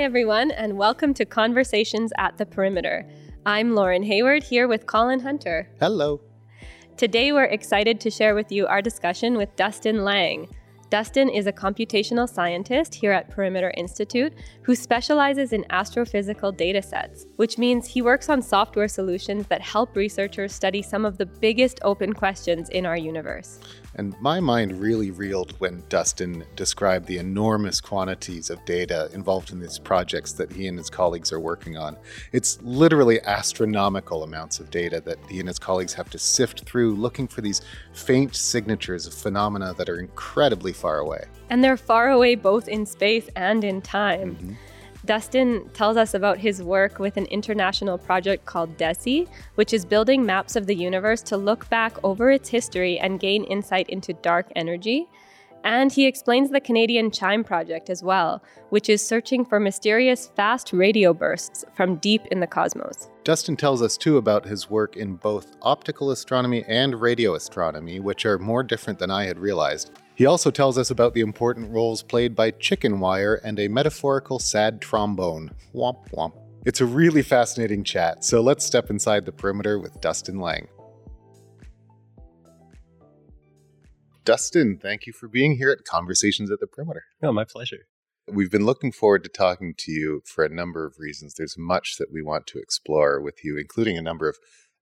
Hi everyone, and welcome to Conversations at the Perimeter. I'm Lauren Hayward, here with Colin Hunter. Hello. Today we're excited to share with you our discussion with Dustin Lang. Dustin is a computational scientist here at Perimeter Institute who specializes in astrophysical datasets, which means he works on software solutions that help researchers study some of the biggest open questions in our universe. And my mind really reeled when Dustin described the enormous quantities of data involved in these projects that he and his colleagues are working on. It's literally astronomical amounts of data that he and his colleagues have to sift through, looking for these faint signatures of phenomena that are incredibly far away. And they're far away both in space and in time. Mm-hmm. Dustin tells us about his work with an international project called DESI, which is building maps of the universe to look back over its history and gain insight into dark energy. And he explains the Canadian CHIME project as well, which is searching for mysterious fast radio bursts from deep in the cosmos. Dustin tells us too about his work in both optical astronomy and radio astronomy, which are more different than I had realized. He also tells us about the important roles played by chicken wire and a metaphorical sad trombone. Womp womp. It's a really fascinating chat, so let's step inside the perimeter with Dustin Lang. Dustin, thank you for being here at Conversations at the Perimeter. Oh, my pleasure. We've been looking forward to talking to you for a number of reasons. There's much that we want to explore with you, including a number of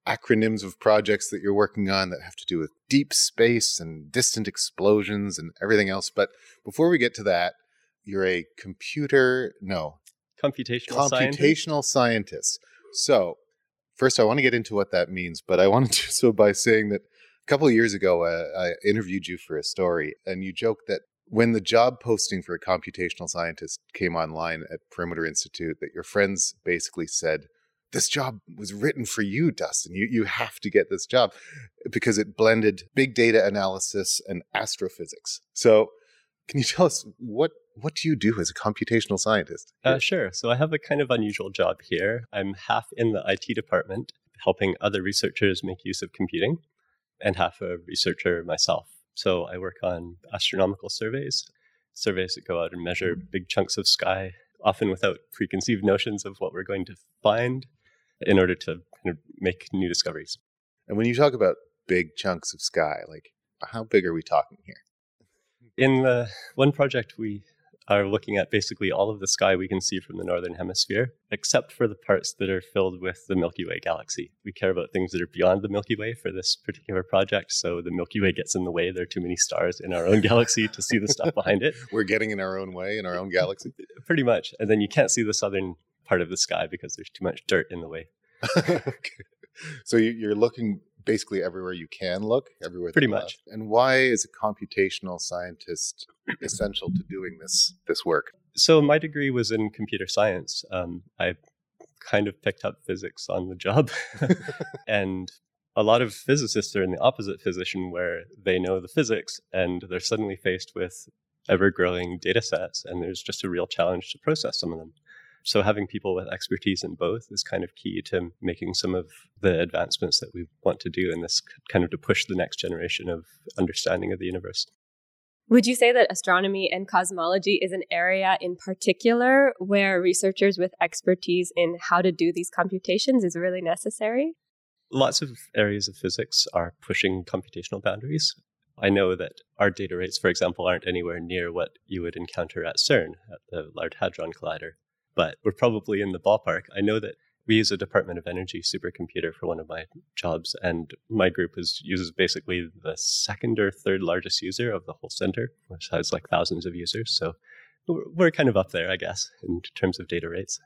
acronyms of projects that you're working on that have to do with deep space and distant explosions and everything else. But before we get to that, you're a computational scientist. So first, I want to get into what that means, but I want to do so by saying that a couple of years ago, I interviewed you for a story, and you joked that when the job posting for a computational scientist came online at Perimeter Institute, that your friends basically said, "This job was written for you, Dustin. You have to get this job," because it blended big data analysis and astrophysics. So can you tell us what do you do as a computational scientist? Sure. So I have a kind of unusual job here. I'm half in the IT department, helping other researchers make use of computing, and half a researcher myself. So I work on astronomical surveys that go out and measure big chunks of sky, often without preconceived notions of what we're going to find, in order to kind of make new discoveries. And when you talk about big chunks of sky, like, how big are we talking here? In the one project, we are looking at basically all of the sky we can see from the northern hemisphere, except for the parts that are filled with the Milky Way galaxy. We care about things that are beyond the Milky Way for this particular project, so the Milky Way gets in the way. There are too many stars in our own galaxy to see the stuff behind it. We're getting in our own way in our own galaxy? Pretty much. And then you can't see the southern part of the sky because there's too much dirt in the way. Okay. So you're looking basically everywhere you can look, everywhere. Pretty much. And why is a computational scientist essential to doing this work? So my degree was in computer science. I kind of picked up physics on the job. And a lot of physicists are in the opposite position, where they know the physics and they're suddenly faced with ever-growing data sets, and there's just a real challenge to process some of them. So having people with expertise in both is kind of key to making some of the advancements that we want to do in this, kind of to push the next generation of understanding of the universe. Would you say that astronomy and cosmology is an area in particular where researchers with expertise in how to do these computations is really necessary? Lots of areas of physics are pushing computational boundaries. I know that our data rates, for example, aren't anywhere near what you would encounter at CERN, at the Large Hadron Collider, but we're probably in the ballpark. I know that we use a Department of Energy supercomputer for one of my jobs, and my group uses basically the second or third largest user of the whole center, which has like thousands of users. So we're kind of up there, I guess, in terms of data rates.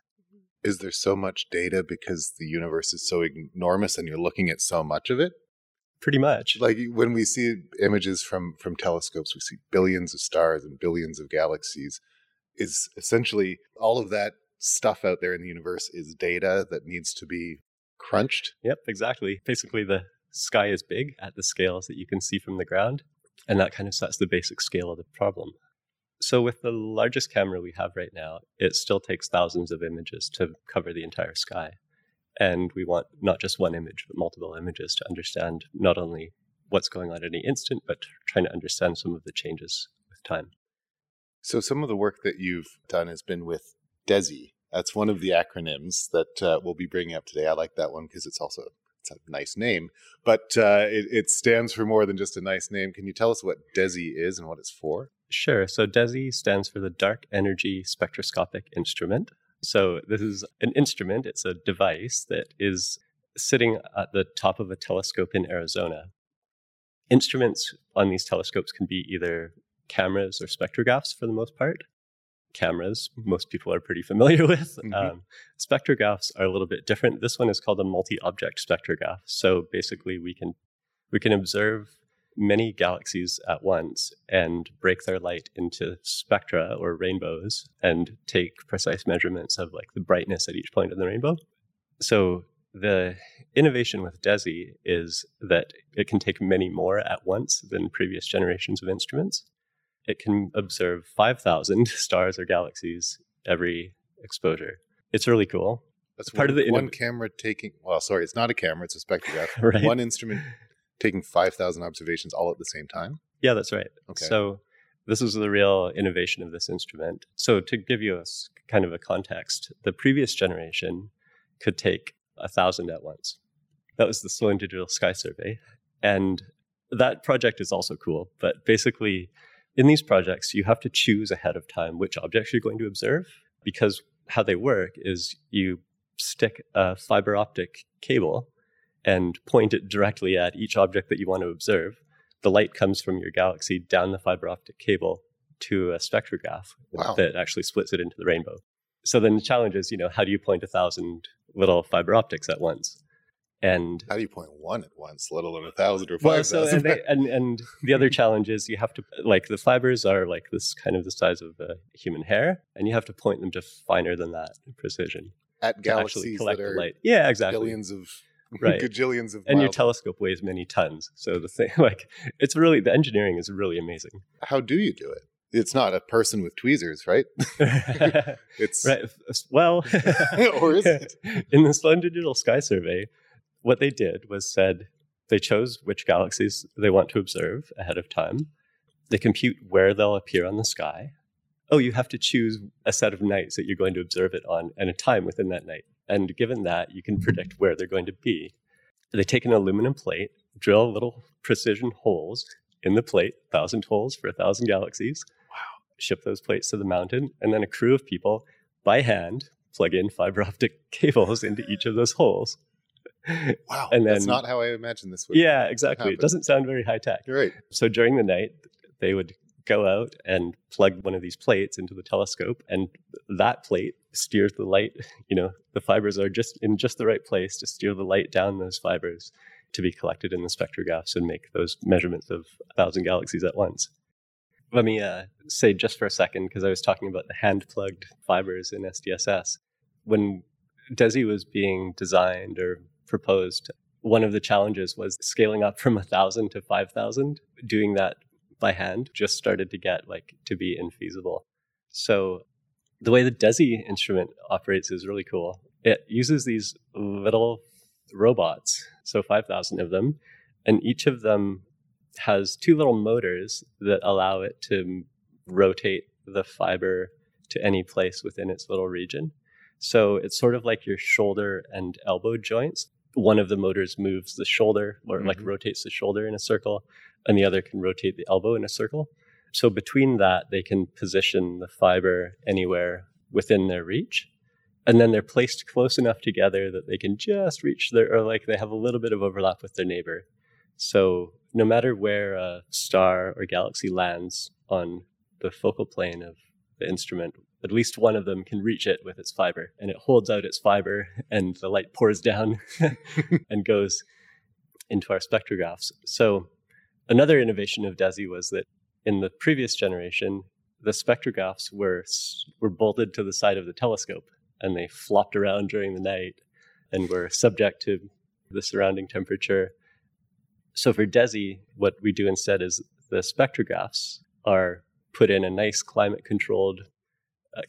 Is there so much data because the universe is so enormous and you're looking at so much of it? Pretty much. Like when we see images from telescopes, we see billions of stars and billions of galaxies. Is essentially all of that stuff out there in the universe is data that needs to be crunched? Yep, exactly. Basically, the sky is big at the scales that you can see from the ground, and that kind of sets the basic scale of the problem. So with the largest camera we have right now, it still takes thousands of images to cover the entire sky. And we want not just one image, but multiple images to understand not only what's going on at any instant, but trying to understand some of the changes with time. So some of the work that you've done has been with DESI. That's one of the acronyms that we'll be bringing up today. I like that one because it's a nice name, but it stands for more than just a nice name. Can you tell us what DESI is and what it's for? Sure. So DESI stands for the Dark Energy Spectroscopic Instrument. So this is an instrument. It's a device that is sitting at the top of a telescope in Arizona. Instruments on these telescopes can be either cameras or spectrographs for the most part. Cameras, most people are pretty familiar with. Mm-hmm. Spectrographs are a little bit different. This one is called a multi-object spectrograph. So basically we can observe many galaxies at once and break their light into spectra or rainbows and take precise measurements of like the brightness at each point in the rainbow. So the innovation with DESI is that it can take many more at once than previous generations of instruments. It can observe 5,000 stars or galaxies every exposure. It's really cool. That's part of the one camera taking. Well, sorry, it's not a camera; it's a spectrograph. Right? One instrument taking 5,000 observations all at the same time. Yeah, that's right. Okay. So this is the real innovation of this instrument. So to give you a kind of a context, the previous generation could take 1,000 at once. That was the Sloan Digital Sky Survey, and that project is also cool. But basically, in these projects, you have to choose ahead of time which objects you're going to observe, because how they work is you stick a fiber optic cable and point it directly at each object that you want to observe. The light comes from your galaxy down the fiber optic cable to a spectrograph that actually splits it into the rainbow. So then the challenge is, how do you point 1,000 little fiber optics at once? And how do you point one at once, let alone 1,000 or 5,000? Well, and the other challenge is you have to, the fibers are this kind of the size of a human hair, and you have to point them to finer than that precision. At galaxies that are light. Yeah, exactly. Billions of, right. Gajillions of miles. And your telescope weighs many tons. So the thing, it's really, the engineering is really amazing. How do you do it? It's not a person with tweezers, right? It's right. Well, or is it? In the Sloan Digital Sky Survey, what they did was they chose which galaxies they want to observe ahead of time. They compute where they'll appear on the sky. Oh, you have to choose a set of nights that you're going to observe it on and a time within that night. And given that, you can predict where they're going to be. They take an aluminum plate, drill little precision holes in the plate, 1,000 holes for 1,000 galaxies. Wow. Ship those plates to the mountain, and then a crew of people by hand plug in fiber optic cables into each of those holes. Wow, and then, that's not how I imagined this would happen. Yeah, exactly. It doesn't sound very high-tech. Right. So during the night, they would go out and plug one of these plates into the telescope, and that plate steers the light. The fibers are just in just the right place to steer the light down those fibers to be collected in the spectrographs and make those measurements of 1,000 galaxies at once. Let me say just for a second, because I was talking about the hand-plugged fibers in SDSS. When DESI was being designed or proposed, one of the challenges was scaling up from 1,000 to 5,000. Doing that by hand just started to get to be infeasible. So the way the DESI instrument operates is really cool. It uses these little robots, so 5,000 of them, and each of them has two little motors that allow it to rotate the fiber to any place within its little region. So it's sort of like your shoulder and elbow joints. One of the motors moves the shoulder or rotates the shoulder in a circle, and the other can rotate the elbow in a circle. So between that, they can position the fiber anywhere within their reach. And then they're placed close enough together that they can just reach they have a little bit of overlap with their neighbor. So no matter where a star or galaxy lands on the focal plane of the instrument, at least one of them can reach it with its fiber, and it holds out its fiber and the light pours down and goes into our spectrographs. So another innovation of DESI was that in the previous generation, the spectrographs were bolted to the side of the telescope, and they flopped around during the night and were subject to the surrounding temperature. So for DESI, what we do instead is the spectrographs are put in a nice climate-controlled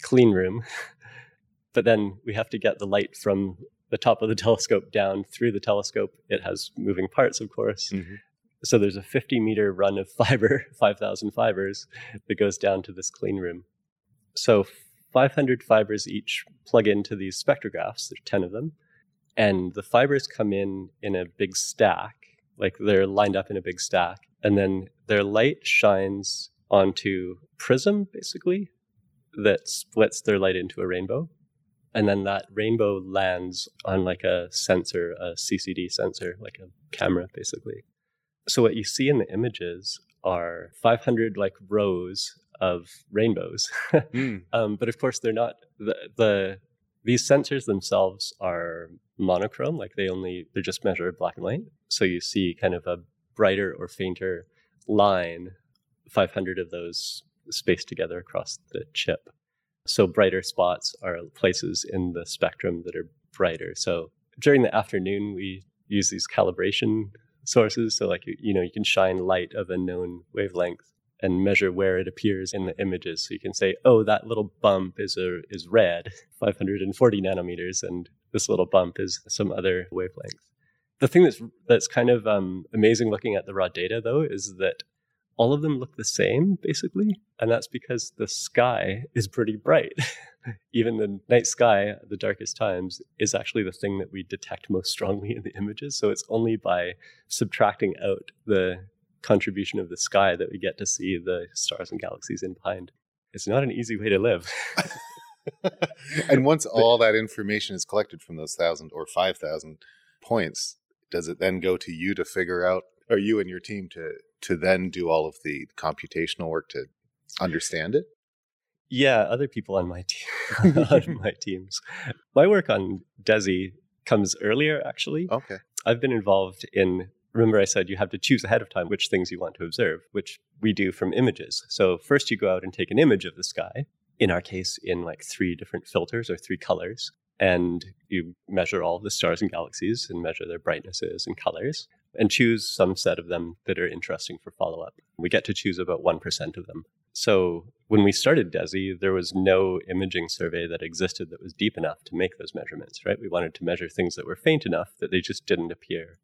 clean room, but then we have to get the light from the top of the telescope down through the telescope. It has moving parts, of course. Mm-hmm. So there's a 50-meter run of fiber, 5,000 fibers, that goes down to this clean room. So 500 fibers each plug into these spectrographs. There's 10 of them. And the fibers come in a big stack, like they're lined up in a big stack. And then their light shines onto prism, basically, that splits their light into a rainbow. And then that rainbow lands on like a sensor, a CCD sensor, like a camera, basically. So what you see in the images are 500 like rows of rainbows. But of course, they're not these sensors themselves are monochrome, like they just measure black and white. So you see kind of a brighter or fainter line, 500 of those spaced together across the chip. So brighter spots are places in the spectrum that are brighter. So during the afternoon, we use these calibration sources. So like, you can shine light of a known wavelength and measure where it appears in the images. So you can say, oh, that little bump is red, 540 nanometers, and this little bump is some other wavelength. The thing that's kind of amazing looking at the raw data, though, is that all of them look the same, basically. And that's because the sky is pretty bright. Even the night sky at the darkest times is actually the thing that we detect most strongly in the images. So it's only by subtracting out the contribution of the sky that we get to see the stars and galaxies in behind. It's not an easy way to live. And once all that information is collected from those 1,000 or 5,000 points, does it then go to you to figure out, or you and your team to then do all of the computational work to understand it? Yeah, other people on my team, on my teams. My work on DESI comes earlier, actually. Okay. I've been involved in, remember I said you have to choose ahead of time which things you want to observe, which we do from images. So first you go out and take an image of the sky, in our case, in like 3 different filters or 3 colors, and you measure all the stars and galaxies and measure their brightnesses and colors, and choose some set of them that are interesting for follow-up. We get to choose about 1% of them. So when we started DESI, there was no imaging survey that existed that was deep enough to make those measurements, right? We wanted to measure things that were faint enough that they just didn't appear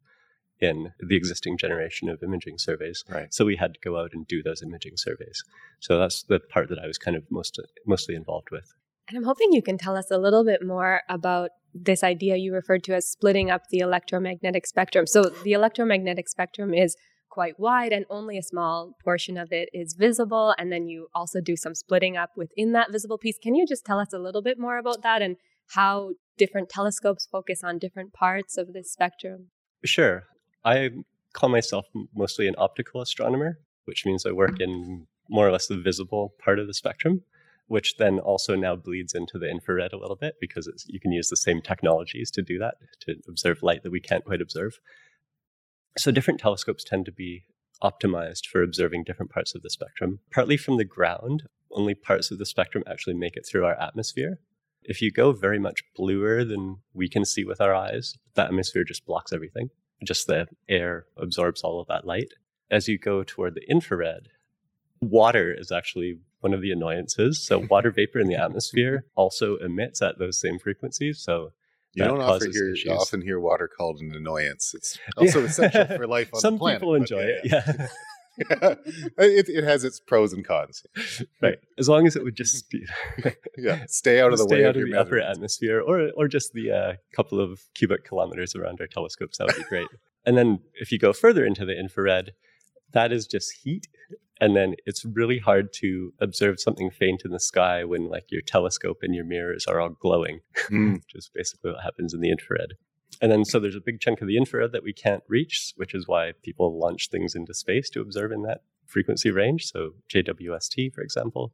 in the existing generation of imaging surveys. Right. So we had to go out and do those imaging surveys. So that's the part that I was kind of mostly involved with. And I'm hoping you can tell us a little bit more about this idea you referred to as splitting up the electromagnetic spectrum. So the electromagnetic spectrum is quite wide and only a small portion of it is visible. And then you also do some splitting up within that visible piece. Can you just tell us a little bit more about that and how different telescopes focus on different parts of this spectrum? Sure. I call myself mostly an optical astronomer, which means I work in more or less the visible part of the spectrum, which then also now bleeds into the infrared a little bit because you can use the same technologies to do that, to observe light that we can't quite observe. So different telescopes tend to be optimized for observing different parts of the spectrum, partly from the ground. Only parts of the spectrum actually make it through our atmosphere. If you go very much bluer than we can see with our eyes, the atmosphere just blocks everything. Just the air absorbs all of that light. As you go toward the infrared, water is actually one of the annoyances. So water vapor in the atmosphere also emits at those same frequencies. So you don't often hear water called an annoyance. It's also essential for life on the planet. Some people enjoy it, yeah. It has its pros and cons. Right. As long as it would just be... yeah, stay out of the way of your measurements. Upper atmosphere or just the couple of cubic kilometers around our telescopes. That would be great. And then if you go further into the infrared, that is just heat. And then it's really hard to observe something faint in the sky when like your telescope and your mirrors are all glowing, which is basically what happens in the infrared. And then so there's a big chunk of the infrared that we can't reach, which is why people launch things into space to observe in that frequency range. So JWST, for example.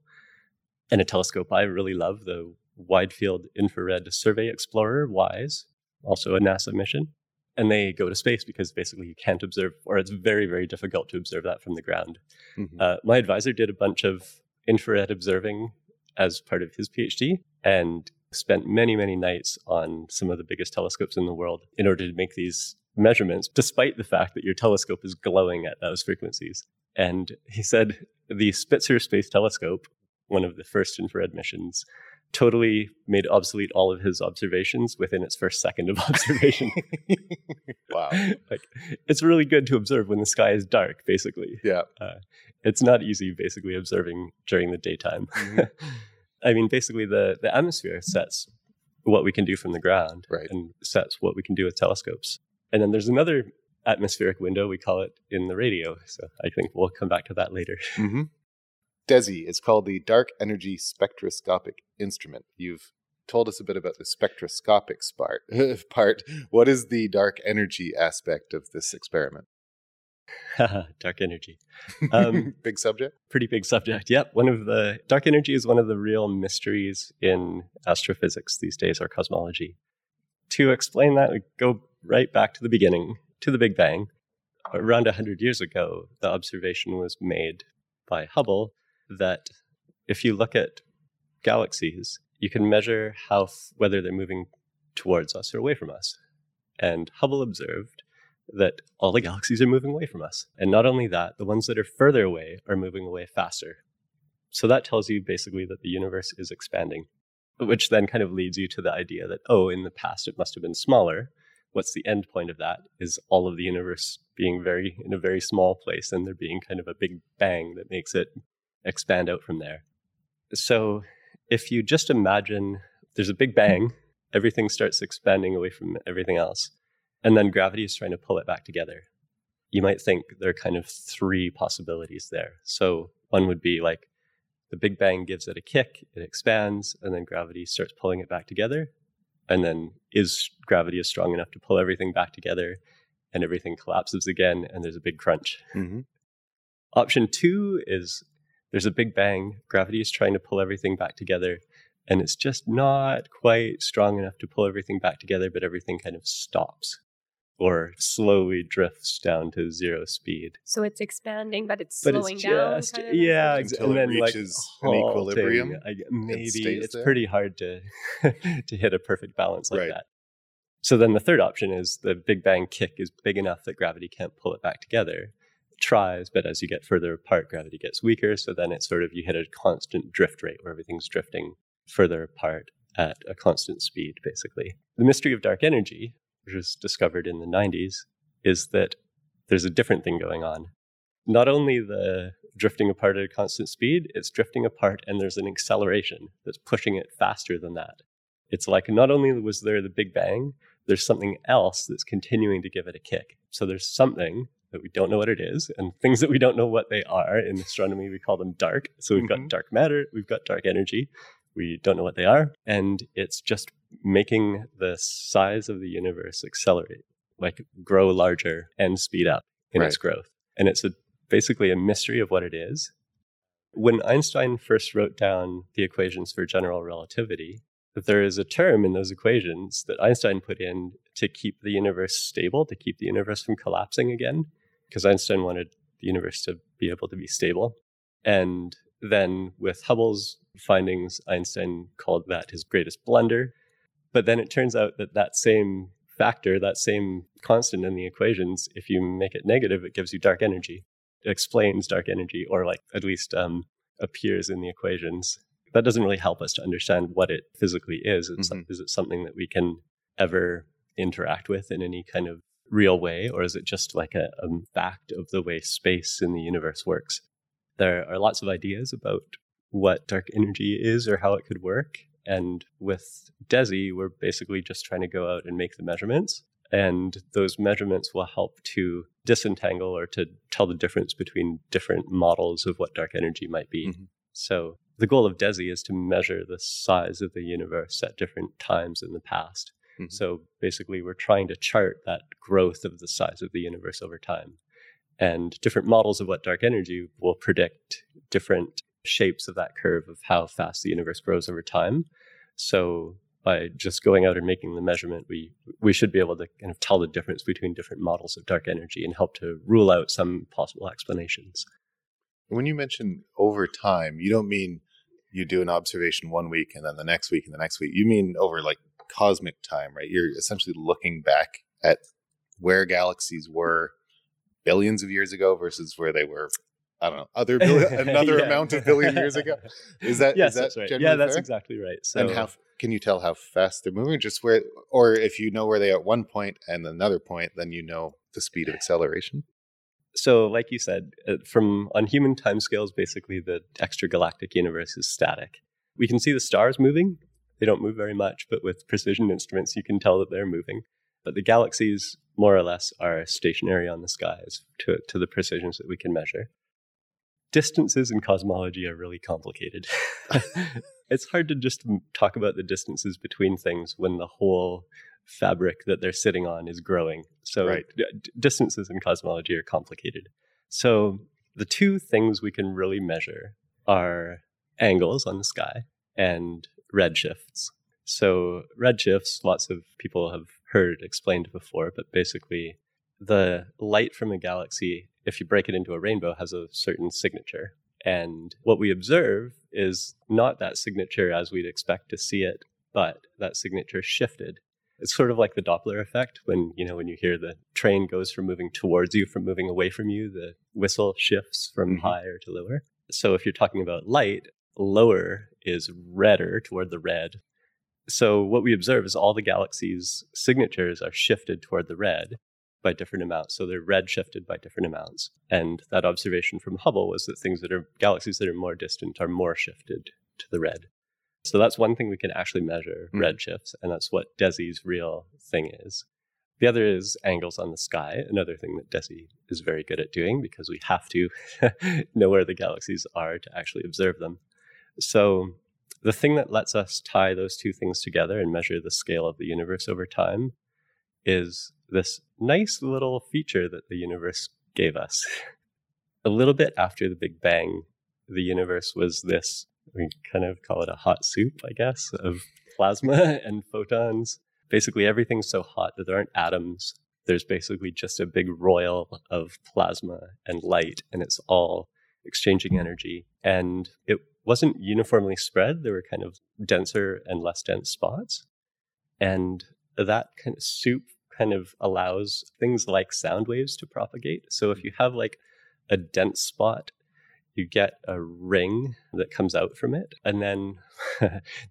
And a telescope I really love, the Wide Field Infrared Survey Explorer, WISE, also a NASA mission. And they go to space because basically you can't observe, or it's very, very difficult to observe that from the ground. Mm-hmm. My advisor did a bunch of infrared observing as part of his PhD and spent many, many nights on some of the biggest telescopes in the world in order to make these measurements, despite the fact that your telescope is glowing at those frequencies. And he said the Spitzer Space Telescope, one of the first infrared missions, totally made obsolete all of his observations within its first second of observation. Wow. Like, it's really good to observe when the sky is dark, basically. Yeah. It's not easy, basically, observing during the daytime. Mm-hmm. I mean, basically the atmosphere sets what we can do from the ground, right, and sets what we can do with telescopes. And then there's another atmospheric window, we call it, in the radio. So I think we'll come back to that later. Mm-hmm. DESI is called the Dark Energy Spectroscopic Instrument. You've told us a bit about the spectroscopic part. What is the dark energy aspect of this experiment? Dark energy. Big subject? Pretty big subject, yep. Dark energy is one of the real mysteries in astrophysics these days, or cosmology. To explain that, we go right back to the beginning, to the Big Bang. Around 100 years ago, the observation was made by Hubble that if you look at galaxies, you can measure whether they're moving towards us or away from us. And Hubble observed that all the galaxies are moving away from us. And not only that, the ones that are further away are moving away faster. So that tells you basically that the universe is expanding, which then kind of leads you to the idea that, oh, in the past it must have been smaller. What's the end point of that is all of the universe being in a very small place, and there being kind of a big bang that makes it expand out from there. So if you just imagine there's a big bang, everything starts expanding away from everything else, and then gravity is trying to pull it back together. You might think there are kind of three possibilities there. So one would be like the Big Bang gives it a kick, it expands, and then gravity starts pulling it back together. And then gravity is strong enough to pull everything back together, and everything collapses again, and there's a big crunch. Mm-hmm. Option two is there's a big bang, gravity is trying to pull everything back together, and it's just not quite strong enough to pull everything back together, but everything kind of stops or slowly drifts down to zero speed. So it's expanding, but it's slowing down. Yeah, exactly. Until it reaches an equilibrium. Maybe it's pretty hard to hit a perfect balance like that. So then the third option is the Big Bang kick is big enough that gravity can't pull it back together. Tries, but as you get further apart, gravity gets weaker. So then it's sort of you hit a constant drift rate where everything's drifting further apart at a constant speed, basically. The mystery of dark energy, which was discovered in the 90s, is that there's a different thing going on. Not only the drifting apart at a constant speed, it's drifting apart and there's an acceleration that's pushing it faster than that. It's like not only was there the Big Bang, there's something else that's continuing to give it a kick. So there's something that we don't know what it is, and things that we don't know what they are. In astronomy, we call them dark. So we've got dark matter, we've got dark energy. We don't know what they are. And it's just making the size of the universe accelerate, like grow larger and speed up in its growth. And it's basically a mystery of what it is. When Einstein first wrote down the equations for general relativity, there is a term in those equations that Einstein put in to keep the universe stable, to keep the universe from collapsing again, because Einstein wanted the universe to be able to be stable. And then with Hubble's findings, Einstein called that his greatest blunder. But then it turns out that that same factor, that same constant in the equations, if you make it negative, it gives you dark energy. It explains dark energy, or like at least appears in the equations. That doesn't really help us to understand what it physically is. Is it something that we can ever interact with in any kind of real way? Or is it just like a fact of the way space in the universe works? There are lots of ideas about what dark energy is or how it could work. And with DESI, we're basically just trying to go out and make the measurements. And those measurements will help to disentangle or to tell the difference between different models of what dark energy might be. Mm-hmm. So the goal of DESI is to measure the size of the universe at different times in the past. Mm-hmm. So basically, we're trying to chart that growth of the size of the universe over time. And different models of what dark energy will predict different shapes of that curve of how fast the universe grows over time. So by just going out and making the measurement, we should be able to kind of tell the difference between different models of dark energy and help to rule out some possible explanations. When you mention over time, you don't mean you do an observation one week and then the next week and the next week. You mean over like cosmic time, right? You're essentially looking back at where galaxies were billions of years ago versus where they were, I don't know, another amount of billion years ago. Is that generally fair? Yeah, that's exactly right. So, and how can you tell how fast they're moving? Or if you know where they are at one point and another point, then you know the speed of acceleration. So, like you said, on human timescales, basically the extragalactic universe is static. We can see the stars moving. They don't move very much, but with precision instruments, you can tell that they're moving. But the galaxies, more or less, are stationary on the skies to the precisions that we can measure. Distances in cosmology are really complicated. It's hard to just talk about the distances between things when the whole fabric that they're sitting on is growing. So right. Distances in cosmology are complicated. So the two things we can really measure are angles on the sky and redshifts. So redshifts, lots of people have heard explained before, but basically the light from a galaxy, if you break it into a rainbow, has a certain signature. And what we observe is not that signature as we'd expect to see it, but that signature shifted. It's sort of like the Doppler effect when you hear the train goes from moving towards you from moving away from you, the whistle shifts from higher to lower. So if you're talking about light, lower is redder toward the red. So what we observe is all the galaxies' signatures are shifted toward the red by different amounts. So they're red shifted by different amounts. And that observation from Hubble was that galaxies that are more distant are more shifted to the red. So that's one thing we can actually measure, redshifts, and that's what DESI's real thing is. The other is angles on the sky, another thing that DESI is very good at doing because we have to know where the galaxies are to actually observe them. So the thing that lets us tie those two things together and measure the scale of the universe over time is this nice little feature that the universe gave us. A little bit after the Big Bang, the universe was this, we kind of call it a hot soup, I guess, of plasma and photons. Basically, everything's so hot that there aren't atoms. There's basically just a big roil of plasma and light, and it's all exchanging energy. And it wasn't uniformly spread. There were kind of denser and less dense spots. And that kind of soup kind of allows things like sound waves to propagate. So if you have like a dense spot, you get a ring that comes out from it. And then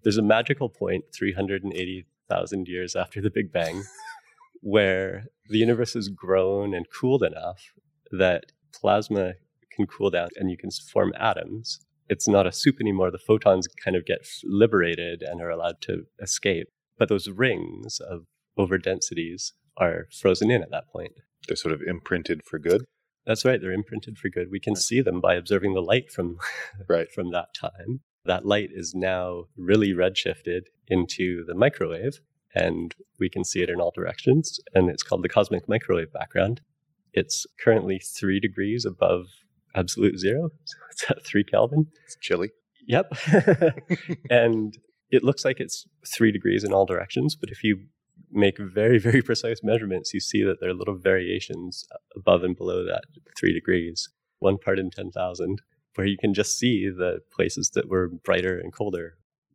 there's a magical point 380,000 years after the Big Bang where the universe has grown and cooled enough that plasma can cool down and you can form atoms. It's not a soup anymore. The photons kind of get liberated and are allowed to escape. But those rings of overdensities are frozen in at that point. They're sort of imprinted for good. That's right. They're imprinted for good. We can see them by observing the light from from that time. That light is now really redshifted into the microwave, and we can see it in all directions. And it's called the cosmic microwave background. It's currently 3 degrees above absolute zero. So it's at 3 Kelvin. It's chilly. Yep. And it looks like it's 3 degrees in all directions. But if you make very, very precise measurements, you see that there are little variations above and below that 3 degrees, 1 part in 10,000, where you can just see the places that were brighter and colder,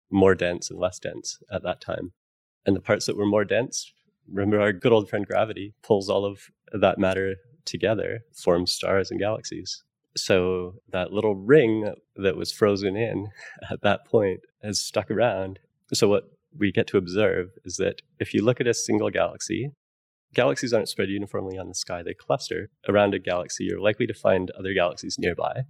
more dense and less dense at that time. And the parts that were more dense, remember our good old friend gravity, pulls all of that matter together, forms stars and galaxies. So that little ring that was frozen in at that point has stuck around. So what we get to observe is that if you look at a single galaxy, galaxies aren't spread uniformly on the sky. They cluster around a galaxy. You're likely to find other galaxies nearby.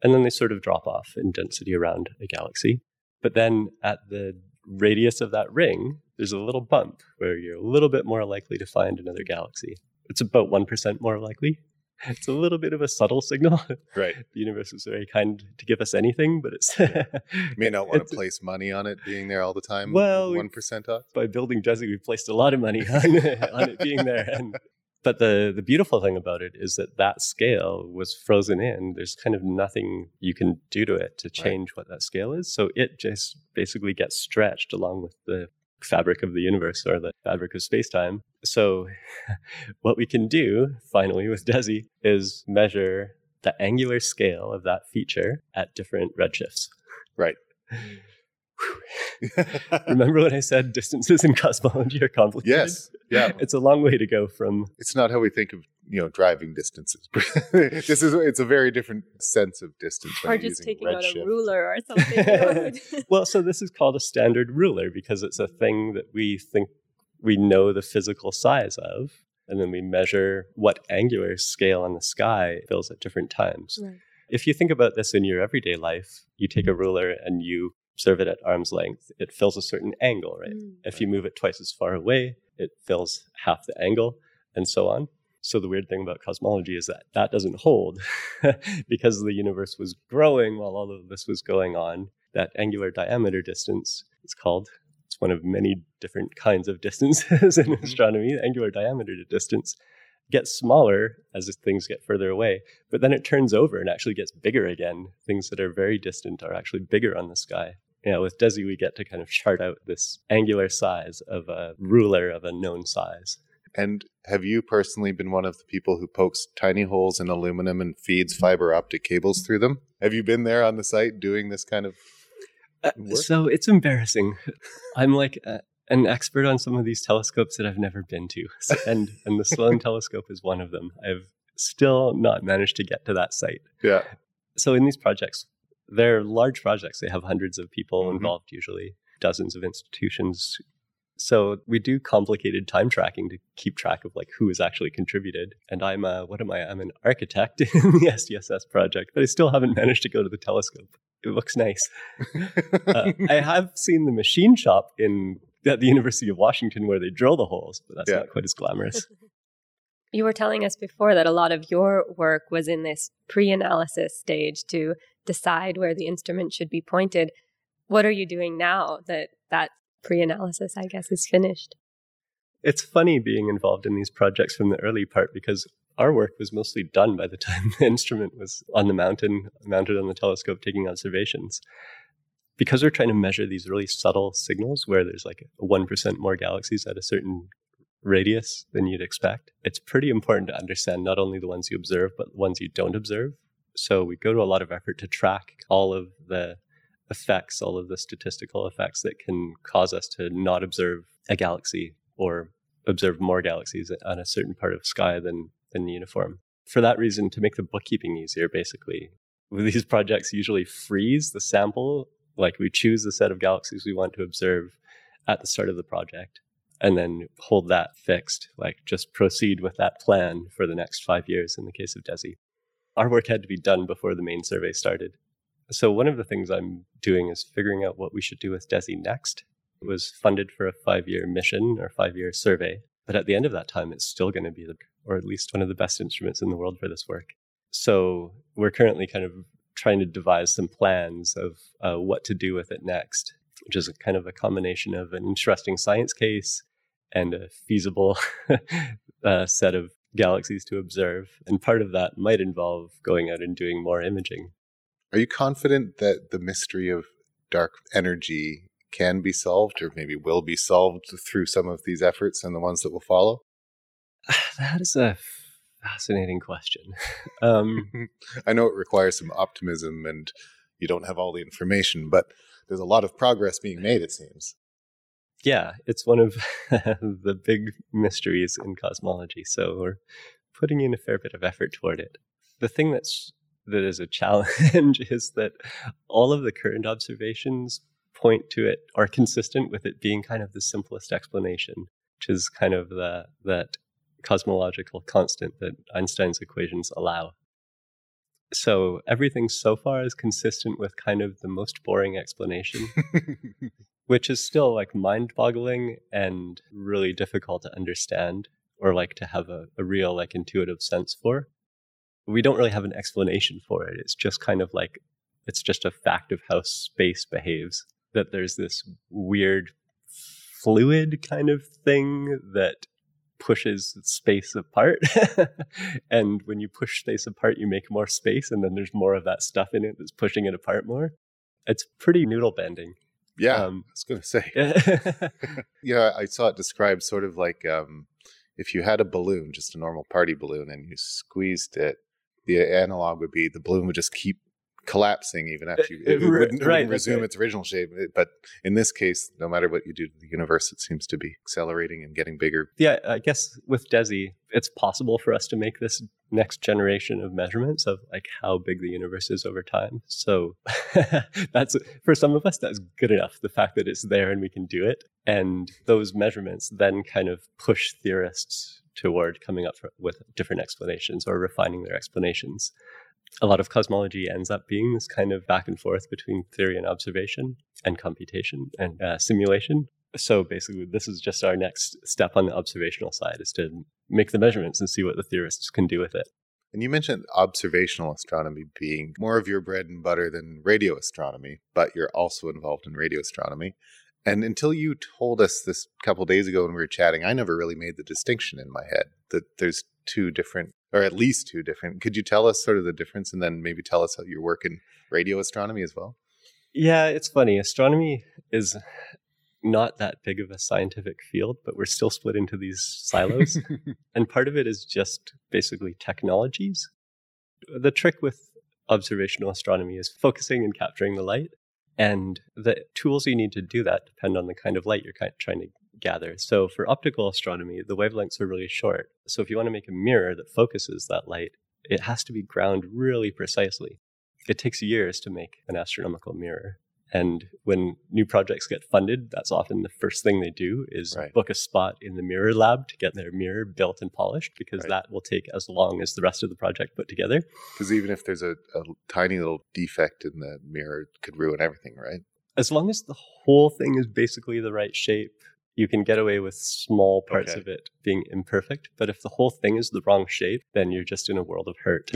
And then they sort of drop off in density around a galaxy. But then at the radius of that ring, there's a little bump where you're a little bit more likely to find another galaxy. It's about 1% more likely. It's a little bit of a subtle signal. Right. The universe is very kind to give us anything, but it's... You may not want to place money on it being there all the time. Well, 1% off. By building DESI, we've placed a lot of money on it being there. But the beautiful thing about it is that scale was frozen in. There's kind of nothing you can do to it to change what that scale is. So it just basically gets stretched along with the fabric of the universe or the fabric of space-time. So what we can do, finally, with DESI is measure the angular scale of that feature at different redshifts. Right. Remember when I said distances in cosmology are complicated? Yes. Yeah. It's a long way to go from... It's not how we think of, driving distances. It's a very different sense of distance. Or just taking out a ruler or something. Well, so this is called a standard ruler because it's a thing that we think we know the physical size of, and then we measure what angular scale on the sky fills at different times. Right. If you think about this in your everyday life, you take a ruler and you observe it at arm's length, it fills a certain angle, right? Mm. If you move it twice as far away, it fills half the angle, and so on. So the weird thing about cosmology is that that doesn't hold because the universe was growing while all of this was going on. That angular diameter distance, it's called, it's one of many different kinds of distances in astronomy, the angular diameter distance gets smaller as things get further away, but then it turns over and actually gets bigger again. Things that are very distant are actually bigger on the sky. You know, with DESI, we get to kind of chart out this angular size of a ruler of a known size. And have you personally been one of the people who pokes tiny holes in aluminum and feeds fiber optic cables through them? Have you been there on the site doing this kind of work? So it's embarrassing. I'm like an expert on some of these telescopes that I've never been to. And the Sloan telescope is one of them. I've still not managed to get to that site. Yeah. So in these projects, they're large projects. They have hundreds of people involved, usually dozens of institutions. So we do complicated time tracking to keep track of like who has actually contributed. And I'm I'm an architect in the SDSS project, but I still haven't managed to go to the telescope. It looks nice. I have seen the machine shop at the University of Washington where they drill the holes, but that's not quite as glamorous. You were telling us before that a lot of your work was in this pre-analysis stage to decide where the instrument should be pointed. What are you doing now that pre-analysis, I guess, is finished? It's funny being involved in these projects from the early part because our work was mostly done by the time the instrument was on the mountain, mounted on the telescope, taking observations. Because we're trying to measure these really subtle signals where there's like 1% more galaxies at a certain radius than you'd expect, it's pretty important to understand not only the ones you observe, but the ones you don't observe. So we go to a lot of effort to track all of the effects, all of the statistical effects that can cause us to not observe a galaxy or observe more galaxies on a certain part of the sky than the uniform. For that reason, to make the bookkeeping easier, basically, these projects usually freeze the sample. Like we choose the set of galaxies we want to observe at the start of the project and then hold that fixed, like just proceed with that plan for the next 5 years in the case of DESI. Our work had to be done before the main survey started. So one of the things I'm doing is figuring out what we should do with DESI next. It was funded for a 5-year mission or 5-year survey, but at the end of that time, it's still going to be, or at least one of the best instruments in the world for this work. So we're currently kind of trying to devise some plans of what to do with it next, which is kind of a combination of an interesting science case and a feasible set of galaxies to observe. And part of that might involve going out and doing more imaging. Are you confident that the mystery of dark energy can be solved or maybe will be solved through some of these efforts and the ones that will follow? That is a fascinating question. I know it requires some optimism and you don't have all the information, but there's a lot of progress being made, it seems. Yeah, it's one of the big mysteries in cosmology. So we're putting in a fair bit of effort toward it. The thing that is a challenge is that all of the current observations point to it, are consistent with it being kind of the simplest explanation, which is kind of that cosmological constant that Einstein's equations allow. So everything so far is consistent with kind of the most boring explanation, which is still like mind-boggling and really difficult to understand or like to have a real like intuitive sense for. We don't really have an explanation for it. It's just kind of like, it's just a fact of how space behaves, that there's this weird fluid kind of thing that pushes space apart. And when you push space apart, you make more space. And then there's more of that stuff in it that's pushing it apart more. It's pretty noodle bending. Yeah, I was going to say. Yeah, I saw it described sort of like if you had a balloon, just a normal party balloon, and you squeezed it, the analog would be the balloon would just keep collapsing even after you it wouldn't resume its original shape. But in this case, no matter what you do to the universe, it seems to be accelerating and getting bigger. Yeah, I guess with DESI, it's possible for us to make this next generation of measurements of like how big the universe is over time. So that's, for some of us, that's good enough. The fact that it's there and we can do it. And those measurements then kind of push theorists toward coming up with different explanations or refining their explanations. a lot of cosmology ends up being this kind of back and forth between theory and observation and computation and simulation. So basically, this is just our next step on the observational side, is to make the measurements and see what the theorists can do with it. And you mentioned observational astronomy being more of your bread and butter than radio astronomy, but you're also involved in radio astronomy. And until you told us this a couple of days ago when we were chatting, I never really made the distinction in my head that there's two different, or at least two different. Could you tell us sort of the difference and then maybe tell us how you work in radio astronomy as well? Yeah, it's funny. Astronomy is not that big of a scientific field, but we're still split into these silos. And part of it is just basically technologies. The trick with observational astronomy is focusing and capturing the light. And the tools you need to do that depend on the kind of light you're trying to gather. So for optical astronomy, the wavelengths are really short. So if you want to make a mirror that focuses that light, it has to be ground really precisely. It takes years to make an astronomical mirror. And when new projects get funded, that's often the first thing they do is book a spot in the mirror lab to get their mirror built and polished, because that will take as long as the rest of the project put together. Because even if there's a tiny little defect in the mirror, it could ruin everything, right? As long as the whole thing is basically the right shape, you can get away with small parts of it being imperfect. But if the whole thing is the wrong shape, then you're just in a world of hurt.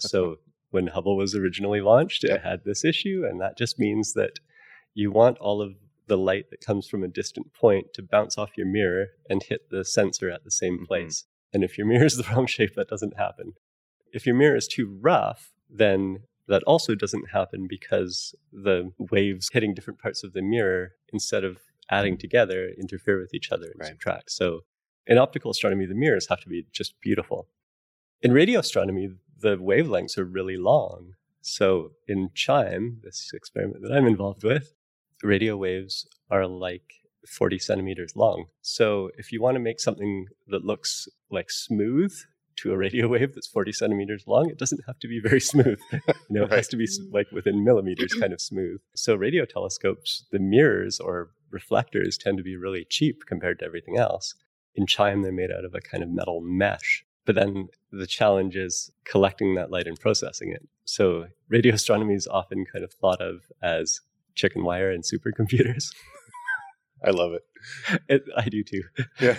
So when Hubble was originally launched, it had this issue, and that just means that you want all of the light that comes from a distant point to bounce off your mirror and hit the sensor at the same place. And if your mirror is the wrong shape, that doesn't happen. If your mirror is too rough, then that also doesn't happen, because the waves hitting different parts of the mirror, instead of adding together, interfere with each other and subtract. So in optical astronomy, the mirrors have to be just beautiful. In radio astronomy, the wavelengths are really long. So in CHIME, this experiment that I'm involved with, radio waves are like 40 centimeters long. So if you want to make something that looks like smooth to a radio wave that's 40 centimeters long, it doesn't have to be very smooth. It has to be like within millimeters kind of smooth. So radio telescopes, the mirrors or reflectors tend to be really cheap compared to everything else. In CHIME, they're made out of a kind of metal mesh. But then the challenge is collecting that light and processing it. So radio astronomy is often kind of thought of as chicken wire and supercomputers. I love it. I do too. Yeah.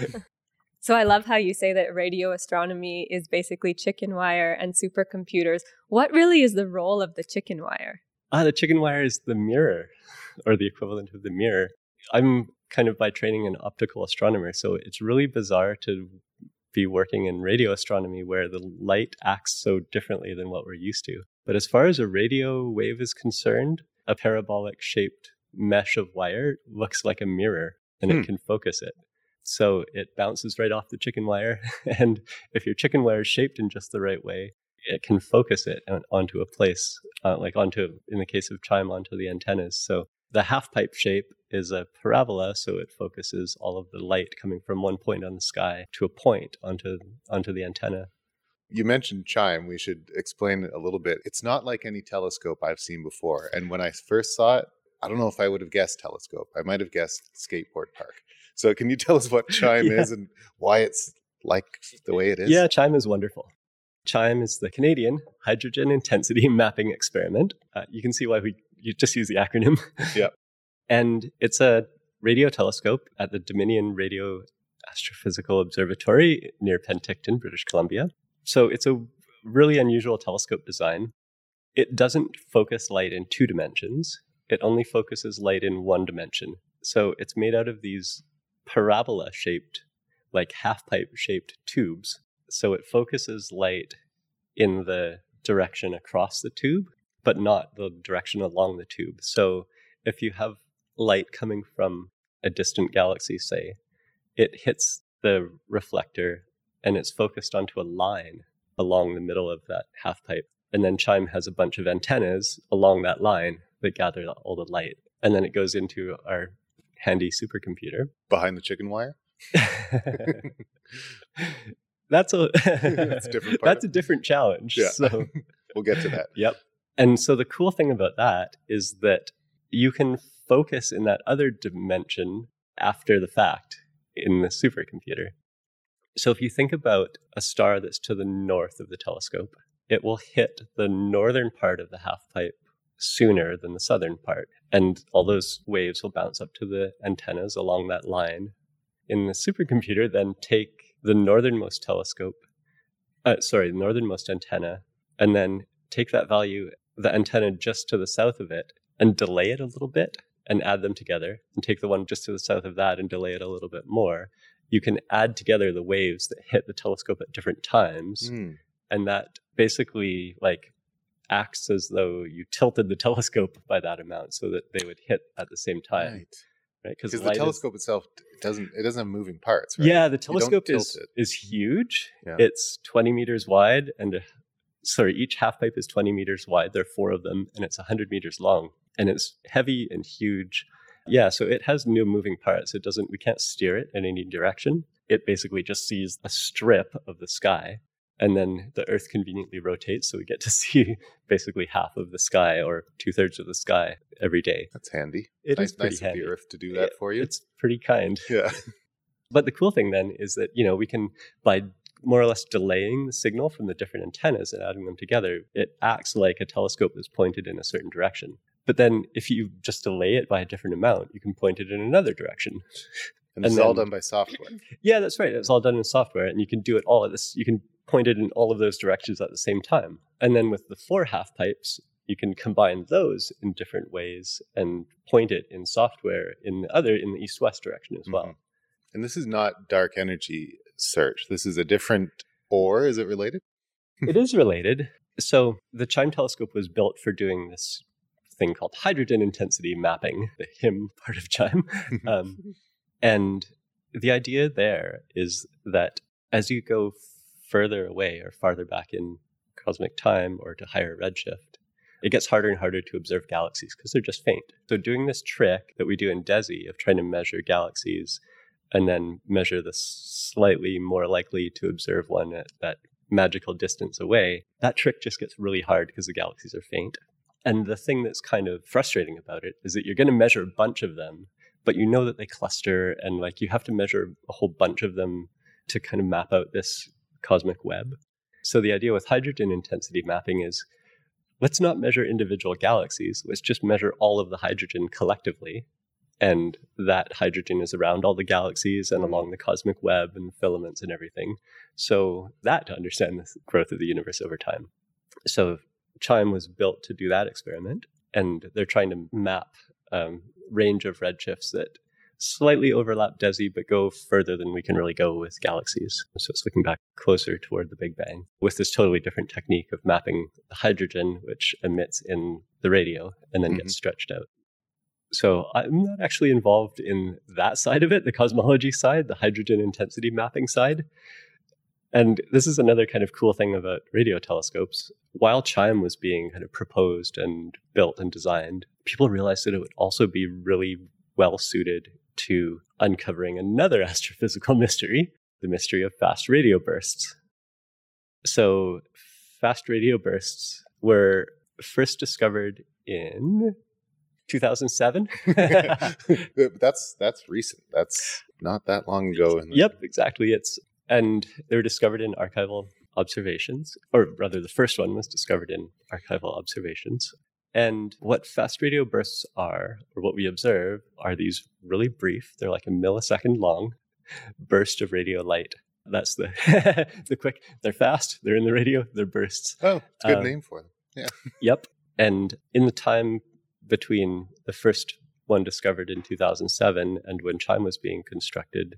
So I love how you say that radio astronomy is basically chicken wire and supercomputers. What really is the role of the chicken wire? The chicken wire is the mirror, or the equivalent of the mirror. I'm kind of by training an optical astronomer, so it's really bizarre to be working in radio astronomy where the light acts so differently than what we're used to. But as far as a radio wave is concerned, a parabolic shaped mesh of wire looks like a mirror, and it can focus it. So it bounces right off the chicken wire. And if your chicken wire is shaped in just the right way, it can focus it onto a place, in the case of CHIME, onto the antennas. So the half pipe shape is a parabola, so it focuses all of the light coming from one point on the sky to a point onto the antenna. You mentioned CHIME. We should explain it a little bit. It's not like any telescope I've seen before. And when I first saw it, I don't know if I would have guessed telescope. I might have guessed skateboard park. So can you tell us what CHIME is and why it's like the way it is? Yeah, CHIME is wonderful. CHIME is the Canadian Hydrogen Intensity Mapping Experiment. You can see why you just use the acronym. Yeah. And it's a radio telescope at the Dominion Radio Astrophysical Observatory near Penticton, British Columbia. So it's a really unusual telescope design. It doesn't focus light in two dimensions. It only focuses light in one dimension. So it's made out of these parabola-shaped, like half-pipe-shaped tubes. So it focuses light in the direction across the tube, but not the direction along the tube. So if you have light coming from a distant galaxy, say, it hits the reflector and it's focused onto a line along the middle of that half pipe. And then CHIME has a bunch of antennas along that line that gather all the light. And then it goes into our handy supercomputer. Behind the chicken wire? That's a different challenge. Yeah. So we'll get to that. Yep. And so the cool thing about that is that you can focus in that other dimension after the fact in the supercomputer. So if you think about a star that's to the north of the telescope, it will hit the northern part of the half-pipe sooner than the southern part. And all those waves will bounce up to the antennas along that line. In the supercomputer, then take the northernmost northernmost antenna, and then take that value, the antenna just to the south of it, and delay it a little bit and add them together, and take the one just to the south of that and delay it a little bit more. You can add together the waves that hit the telescope at different times. Mm. And that basically acts as though you tilted the telescope by that amount so that they would hit at the same time. Right. Because the telescope itself doesn't have moving parts, right? Yeah, the telescope is huge. Yeah. It's 20 meters wide, and each half pipe is 20 meters wide. There are four of them, and it's 100 meters long, and it's heavy and huge. Yeah, so it has no moving parts. We can't steer it in any direction. It basically just sees a strip of the sky, and then the Earth conveniently rotates, so we get to see basically half of the sky or two-thirds of the sky every day. That's handy. It is pretty nice handy. Of the Earth to do that for you. It's pretty kind. Yeah. But the cool thing then is that, we can, by more or less delaying the signal from the different antennas and adding them together, it acts like a telescope that's pointed in a certain direction. But then if you just delay it by a different amount, you can point it in another direction. And it's all done by software. Yeah, that's right. It's all done in software, and you can do it all at this. You can pointed in all of those directions at the same time. And then with the four half pipes, you can combine those in different ways and point it in software in the east-west direction as well. Mm-hmm. And this is not dark energy search. This is a different, or is it related? It is related. So the CHIME telescope was built for doing this thing called hydrogen intensity mapping, the HIM part of CHIME. And the idea there is that as you go further away or farther back in cosmic time or to higher redshift, it gets harder and harder to observe galaxies because they're just faint. So doing this trick that we do in DESI of trying to measure galaxies and then measure the slightly more likely to observe one at that magical distance away, that trick just gets really hard because the galaxies are faint. And the thing that's kind of frustrating about it is that you're going to measure a bunch of them, but you know that they cluster, and you have to measure a whole bunch of them to kind of map out this cosmic web. So the idea with hydrogen intensity mapping is, let's not measure individual galaxies, let's just measure all of the hydrogen collectively. And that hydrogen is around all the galaxies and along the cosmic web and filaments and everything. So that to understand the growth of the universe over time. So CHIME was built to do that experiment, and they're trying to map range of redshifts that slightly overlap DESI, but go further than we can really go with galaxies. So it's looking back closer toward the Big Bang with this totally different technique of mapping the hydrogen, which emits in the radio and then gets stretched out. So I'm not actually involved in that side of it, the cosmology side, the hydrogen intensity mapping side. And this is another kind of cool thing about radio telescopes. While CHIME was being kind of proposed and built and designed, people realized that it would also be really well suited to uncovering another astrophysical mystery, the mystery of fast radio bursts. So fast radio bursts were first discovered in 2007. That's recent. That's not that long ago. Yep, exactly. And they were discovered in archival observations, or rather the first one was discovered in archival observations. And what fast radio bursts are, or what we observe, are these really brief, they're like a millisecond long burst of radio light. That's the quick, they're fast, they're in the radio, they're bursts. Oh, it's a good name for them. Yeah. Yep. And in the time between the first one discovered in 2007 and when CHIME was being constructed,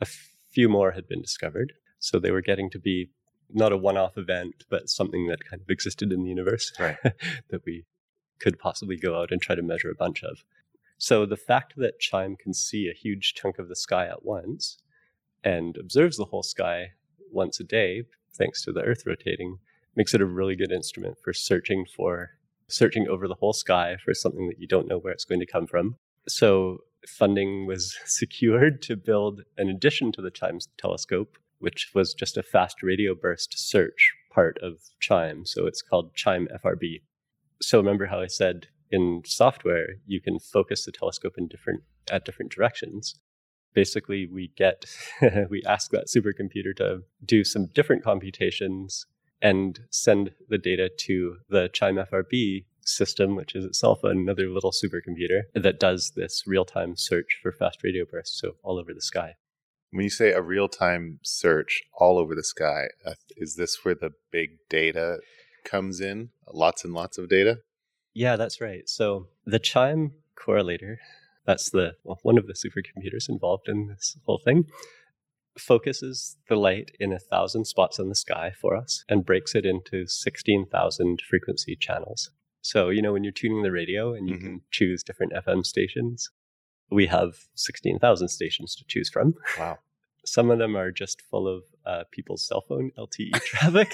a few more had been discovered. So they were getting to be not a one-off event, but something that kind of existed in the universe, right? That we could possibly go out and try to measure a bunch of. So the fact that CHIME can see a huge chunk of the sky at once and observes the whole sky once a day, thanks to the Earth rotating, makes it a really good instrument for searching over the whole sky for something that you don't know where it's going to come from. So funding was secured to build an addition to the CHIME telescope, which was just a fast radio burst search part of CHIME. So it's called CHIME FRB. So remember how I said in software, you can focus the telescope at different directions. Basically, we ask that supercomputer to do some different computations and send the data to the CHIME FRB system, which is itself another little supercomputer that does this real-time search for fast radio bursts, so all over the sky. When you say a real-time search all over the sky, is this where the big data comes in? Lots and lots of data? Yeah, that's right. So the CHIME correlator, that's the one of the supercomputers involved in this whole thing, focuses the light in 1,000 spots in the sky for us and breaks it into 16,000 frequency channels. So, you know, when you're tuning the radio and you can choose different FM stations, we have 16,000 stations to choose from. Wow. Some of them are just full of people's cell phone LTE traffic.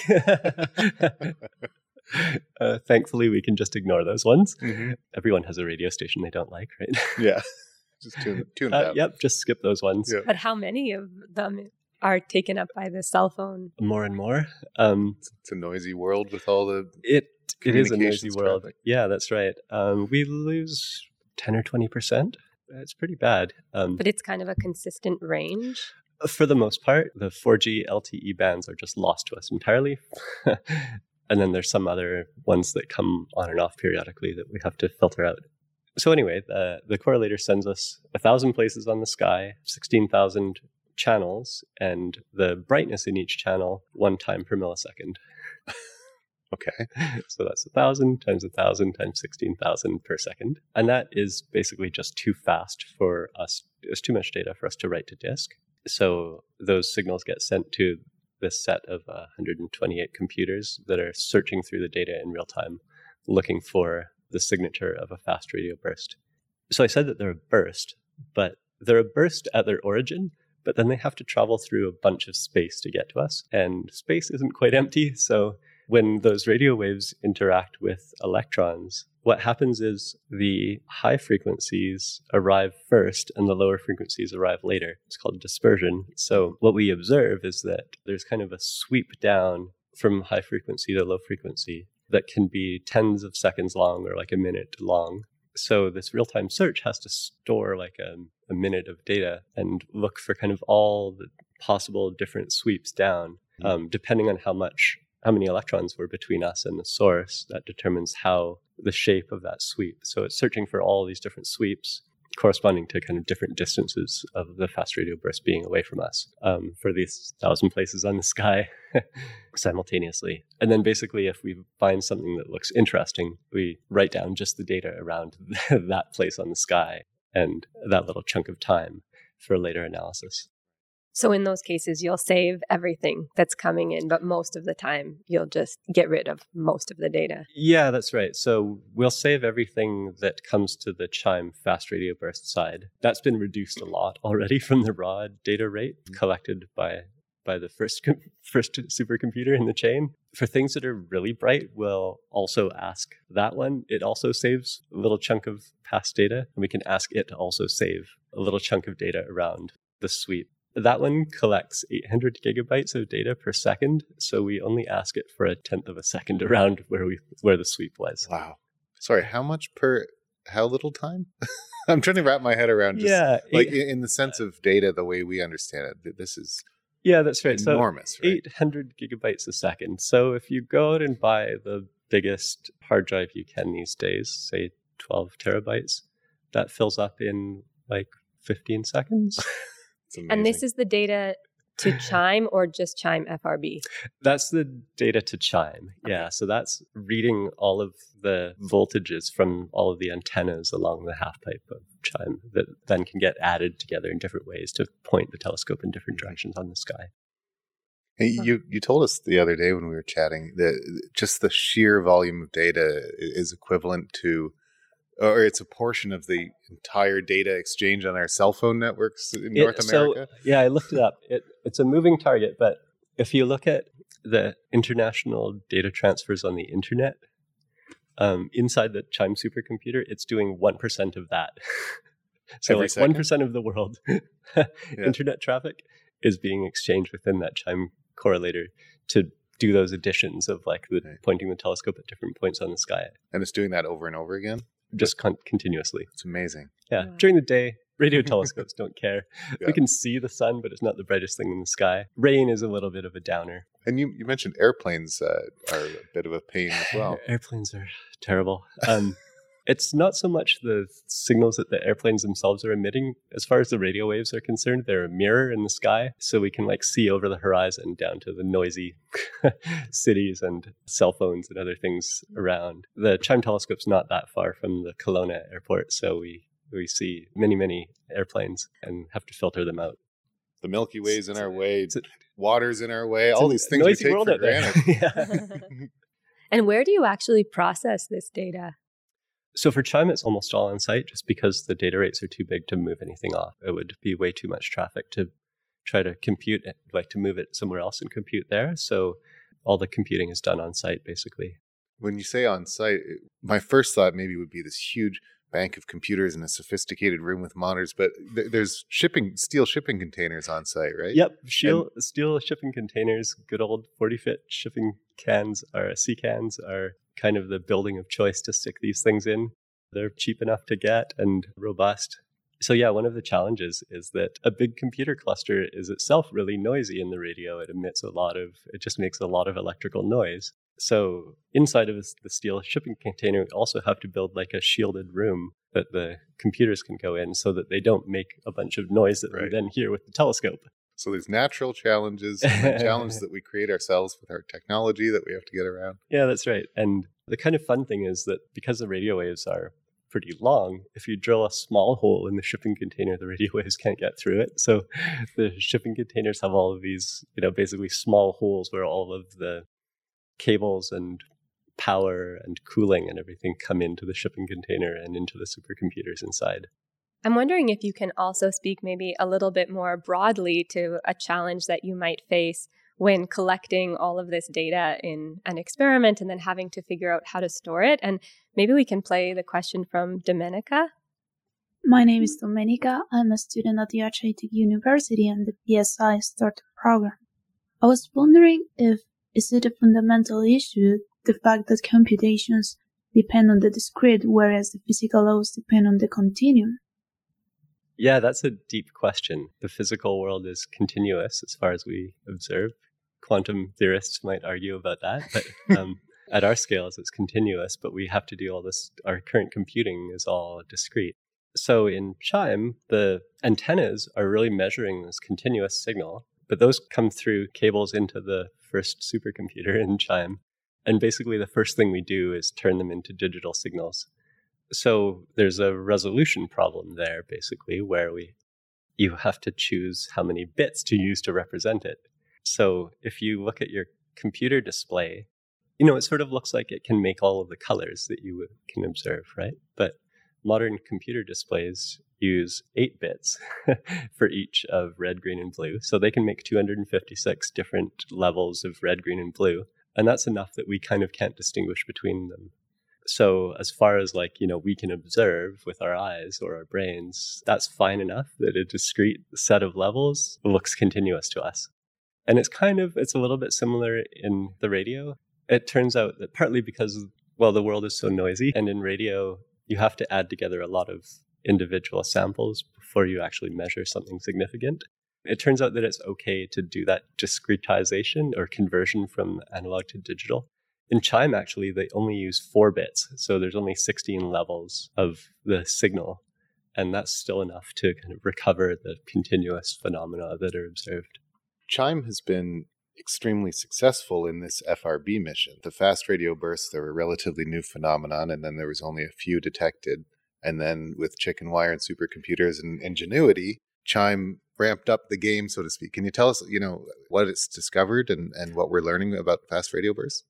Thankfully, we can just ignore those ones. Mm-hmm. Everyone has a radio station they don't like, right? Yeah. Just tune out. Yep, just skip those ones. Yeah. But how many of them are taken up by the cell phone? More and more. It's a noisy world with all the It is a noisy world. Traffic. Yeah, that's right. We lose 10 or 20%. It's pretty bad. But it's kind of a consistent range? For the most part, the 4G LTE bands are just lost to us entirely. And then there's some other ones that come on and off periodically that we have to filter out. So anyway, the correlator sends us 1,000 places on the sky, 16,000 channels, and the brightness in each channel 1 time per millisecond. Okay. So that's 1,000 times 1,000 times 16,000 per second. And that is basically just too fast for us. It's too much data for us to write to disk. So those signals get sent to this set of 128 computers that are searching through the data in real time, looking for the signature of a fast radio burst. So I said that they're a burst, but they're a burst at their origin, but then they have to travel through a bunch of space to get to us. And space isn't quite empty, so when those radio waves interact with electrons, what happens is the high frequencies arrive first and the lower frequencies arrive later. It's called dispersion. So what we observe is that there's kind of a sweep down from high frequency to low frequency that can be tens of seconds long or like a minute long. So this real-time search has to store like a minute of data and look for kind of all the possible different sweeps down, depending on how many electrons were between us and the source. That determines how the shape of that sweep. So it's searching for all these different sweeps corresponding to kind of different distances of the fast radio burst being away from us for these 1,000 places on the sky simultaneously. And then basically, if we find something that looks interesting, we write down just the data around that place on the sky and that little chunk of time for later analysis. So in those cases, you'll save everything that's coming in, but most of the time, you'll just get rid of most of the data. Yeah, that's right. So we'll save everything that comes to the CHIME fast radio burst side. That's been reduced a lot already from the raw data rate collected by the first supercomputer in the chain. For things that are really bright, we'll also ask that one. It also saves a little chunk of past data, and we can ask it to also save a little chunk of data around the sweep. That one collects 800 gigabytes of data per second, so we only ask it for 1/10 of a second around where the sweep was. Wow. Sorry, how much per how little time? I'm trying to wrap my head around just in the sense of data, the way we understand it. This is that's right. Enormous, so 800 gigabytes a second. So if you go out and buy the biggest hard drive you can these days, say 12 terabytes, that fills up in like 15 seconds. And this is the data to CHIME or just CHIME FRB? That's the data to CHIME, okay. Yeah. So that's reading all of the voltages from all of the antennas along the half-pipe of CHIME that then can get added together in different ways to point the telescope in different directions on the sky. Hey, you told us the other day when we were chatting that just the sheer volume of data is equivalent to, or it's a portion of the entire data exchange on our cell phone networks in North America? So, yeah, I looked it up. It's a moving target, but if you look at the international data transfers on the internet, inside the CHIME supercomputer, it's doing 1% of that. So every like second? 1% of the world internet traffic is being exchanged within that CHIME correlator to do those additions of like pointing the telescope at different points on the sky. And it's doing that over and over again? Just continuously. It's amazing. Yeah. During the day, Radio telescopes don't care. Yeah. We can see the sun, but it's not the brightest thing in the sky. Rain is a little bit of a downer. And you mentioned airplanes are a bit of a pain as well. Airplanes are terrible. It's not so much the signals that the airplanes themselves are emitting. As far as the radio waves are concerned, they're a mirror in the sky, so we can see over the horizon down to the noisy cities and cell phones and other things around. The CHIME telescope's not that far from the Kelowna airport, so we see many, many airplanes and have to filter them out. The Milky Way's in our way, water's in our way, all these things we take for granted. And where do you actually process this data? So for CHIME, it's almost all on site just because the data rates are too big to move anything off. It would be way too much traffic to try to compute it. I'd like to move it somewhere else and compute there. So all the computing is done on site, basically. When you say on site, my first thought maybe would be this huge bank of computers in a sophisticated room with monitors, but there's steel shipping containers on site, right? Yep. Steel shipping containers, good old 40-foot shipping cans or sea cans are kind of the building of choice to stick these things in. They're cheap enough to get and robust. So yeah, one of the challenges is that a big computer cluster is itself really noisy in the radio. It just makes a lot of electrical noise. So inside of the steel shipping container, we also have to build a shielded room that the computers can go in so that they don't make a bunch of noise that we then hear with the telescope. So there's natural challenges and challenges that we create ourselves with our technology that we have to get around. Yeah, that's right. And the kind of fun thing is that because the radio waves are pretty long, if you drill a small hole in the shipping container, the radio waves can't get through it. So the shipping containers have all of these, basically small holes where all of the cables and power and cooling and everything come into the shipping container and into the supercomputers inside. I'm wondering if you can also speak maybe a little bit more broadly to a challenge that you might face when collecting all of this data in an experiment and then having to figure out how to store it. And maybe we can play the question from Domenica. My name is Domenica. I'm a student at the Architecture University and the PSI Startup program. I was wondering is it a fundamental issue, the fact that computations depend on the discrete, whereas the physical laws depend on the continuum? Yeah, that's a deep question. The physical world is continuous as far as we observe. Quantum theorists might argue about that, but at our scales, it's continuous, but we have to do all this. Our current computing is all discrete. So in CHIME, the antennas are really measuring this continuous signal, but those come through cables into the first supercomputer in CHIME. And basically the first thing we do is turn them into digital signals. So there's a resolution problem there, basically, where you have to choose how many bits to use to represent it. So if you look at your computer display, it sort of looks like it can make all of the colors that you can observe, right? But modern computer displays use 8 bits for each of red, green, and blue. So they can make 256 different levels of red, green, and blue. And that's enough that we kind of can't distinguish between them. So as far as we can observe with our eyes or our brains, that's fine enough that a discrete set of levels looks continuous to us. And it's a little bit similar in the radio. It turns out that partly because, the world is so noisy, and in radio, you have to add together a lot of individual samples before you actually measure something significant. It turns out that it's okay to do that discretization or conversion from analog to digital. In CHIME, actually, they only use 4 bits. So there's only 16 levels of the signal. And that's still enough to kind of recover the continuous phenomena that are observed. CHIME has been extremely successful in this FRB mission. The fast radio bursts, they were a relatively new phenomenon, and then there was only a few detected. And then with chicken wire and supercomputers and ingenuity, CHIME ramped up the game, so to speak. Can you tell us, what it's discovered and what we're learning about fast radio bursts?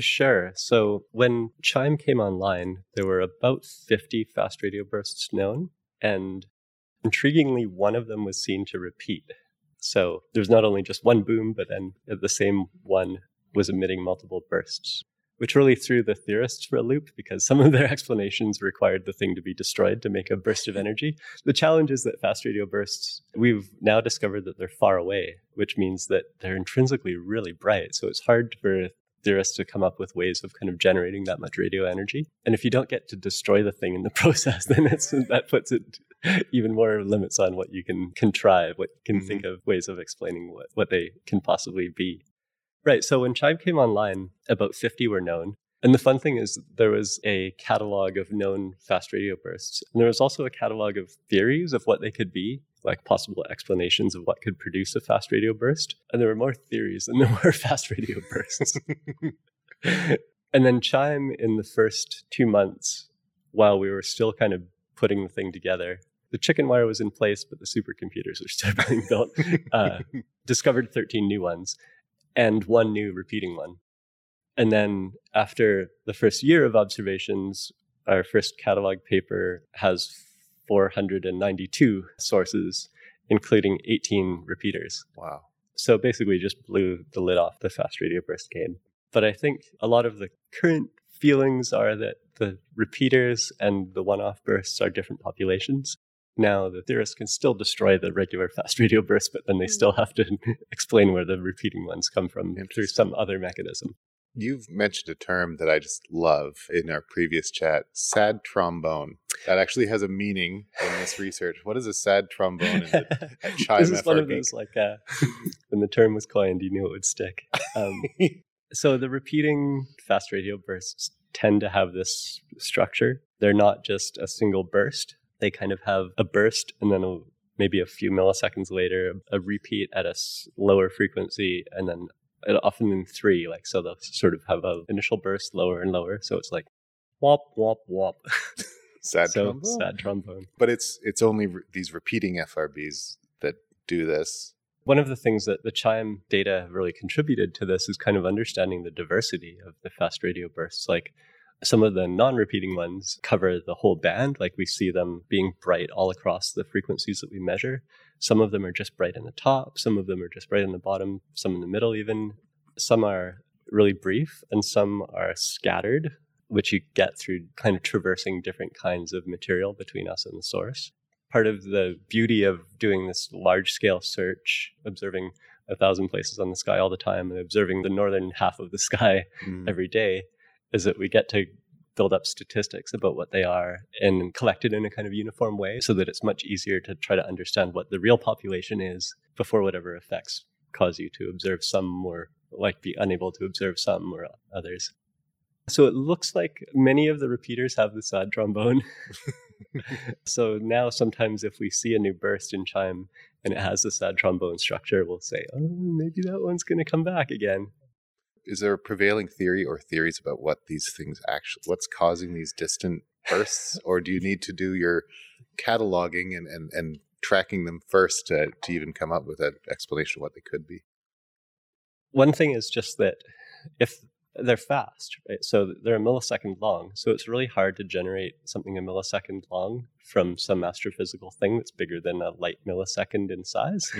Sure. So when CHIME came online, there were about 50 fast radio bursts known, and intriguingly, one of them was seen to repeat. So there's not only just one boom, but then the same one was emitting multiple bursts, which really threw the theorists for a loop because some of their explanations required the thing to be destroyed to make a burst of energy. The challenge is that fast radio bursts, we've now discovered that they're far away, which means that they're intrinsically really bright. So it's hard for theorists to come up with ways of kind of generating that much radio energy. And if you don't get to destroy the thing in the process, then that puts it even more limits on what you can contrive, what you can think of ways of explaining what they can possibly be. Right. So when CHIME came online, about 50 were known. And the fun thing is there was a catalog of known fast radio bursts. And there was also a catalog of theories of what they could be, like possible explanations of what could produce a fast radio burst. And there were more theories than there were fast radio bursts. And then CHIME, in the first 2 months, while we were still kind of putting the thing together, the chicken wire was in place, but the supercomputers were still being built, discovered 13 new ones and one new repeating one. And then after the first year of observations, our first catalog paper has 492 sources, including 18 repeaters. Wow. So basically just blew the lid off the fast radio burst game. But I think a lot of the current feelings are that the repeaters and the one-off bursts are different populations. Now, the theorists can still destroy the regular fast radio bursts, but then they still have to explain where the repeating ones come from through some other mechanism. You've mentioned a term that I just love in our previous chat, sad trombone. That actually has a meaning in this research. What is a sad trombone in the CHIME? This is one of those, like, when the term was coined, you knew it would stick. So the repeating fast radio bursts tend to have this structure. They're not just a single burst. They kind of have a burst and then maybe a few milliseconds later, a repeat at a lower frequency, and then often in three. Like, so they'll sort of have an initial burst lower and lower. So it's like womp, womp, womp. Sad trombone. But it's only these repeating FRBs that do this. One of the things that the CHIME data have really contributed to this is kind of understanding the diversity of the fast radio bursts. Like, some of the non-repeating ones cover the whole band. Like, we see them being bright all across the frequencies that we measure. Some of them are just bright in the top. Some of them are just bright in the bottom. Some in the middle even. Some are really brief and some are scattered, which you get through kind of traversing different kinds of material between us and the source. Part of the beauty of doing this large-scale search, observing 1,000 places on the sky all the time and observing the northern half of the sky every day, is that we get to build up statistics about what they are and collect it in a kind of uniform way so that it's much easier to try to understand what the real population is before whatever effects cause you to observe some or like be unable to observe some or others. So it looks like many of the repeaters have the sad trombone. So now sometimes if we see a new burst in CHIME and it has the sad trombone structure, we'll say, oh, maybe that one's going to come back again. Is there a prevailing theory or theories about what these things actually, what's causing these distant bursts? Or do you need to do your cataloging and tracking them first to even come up with an explanation of what they could be? One thing is just that if they're fast, right? So they're a millisecond long. So it's really hard to generate something a millisecond long from some astrophysical thing that's bigger than a light millisecond in size,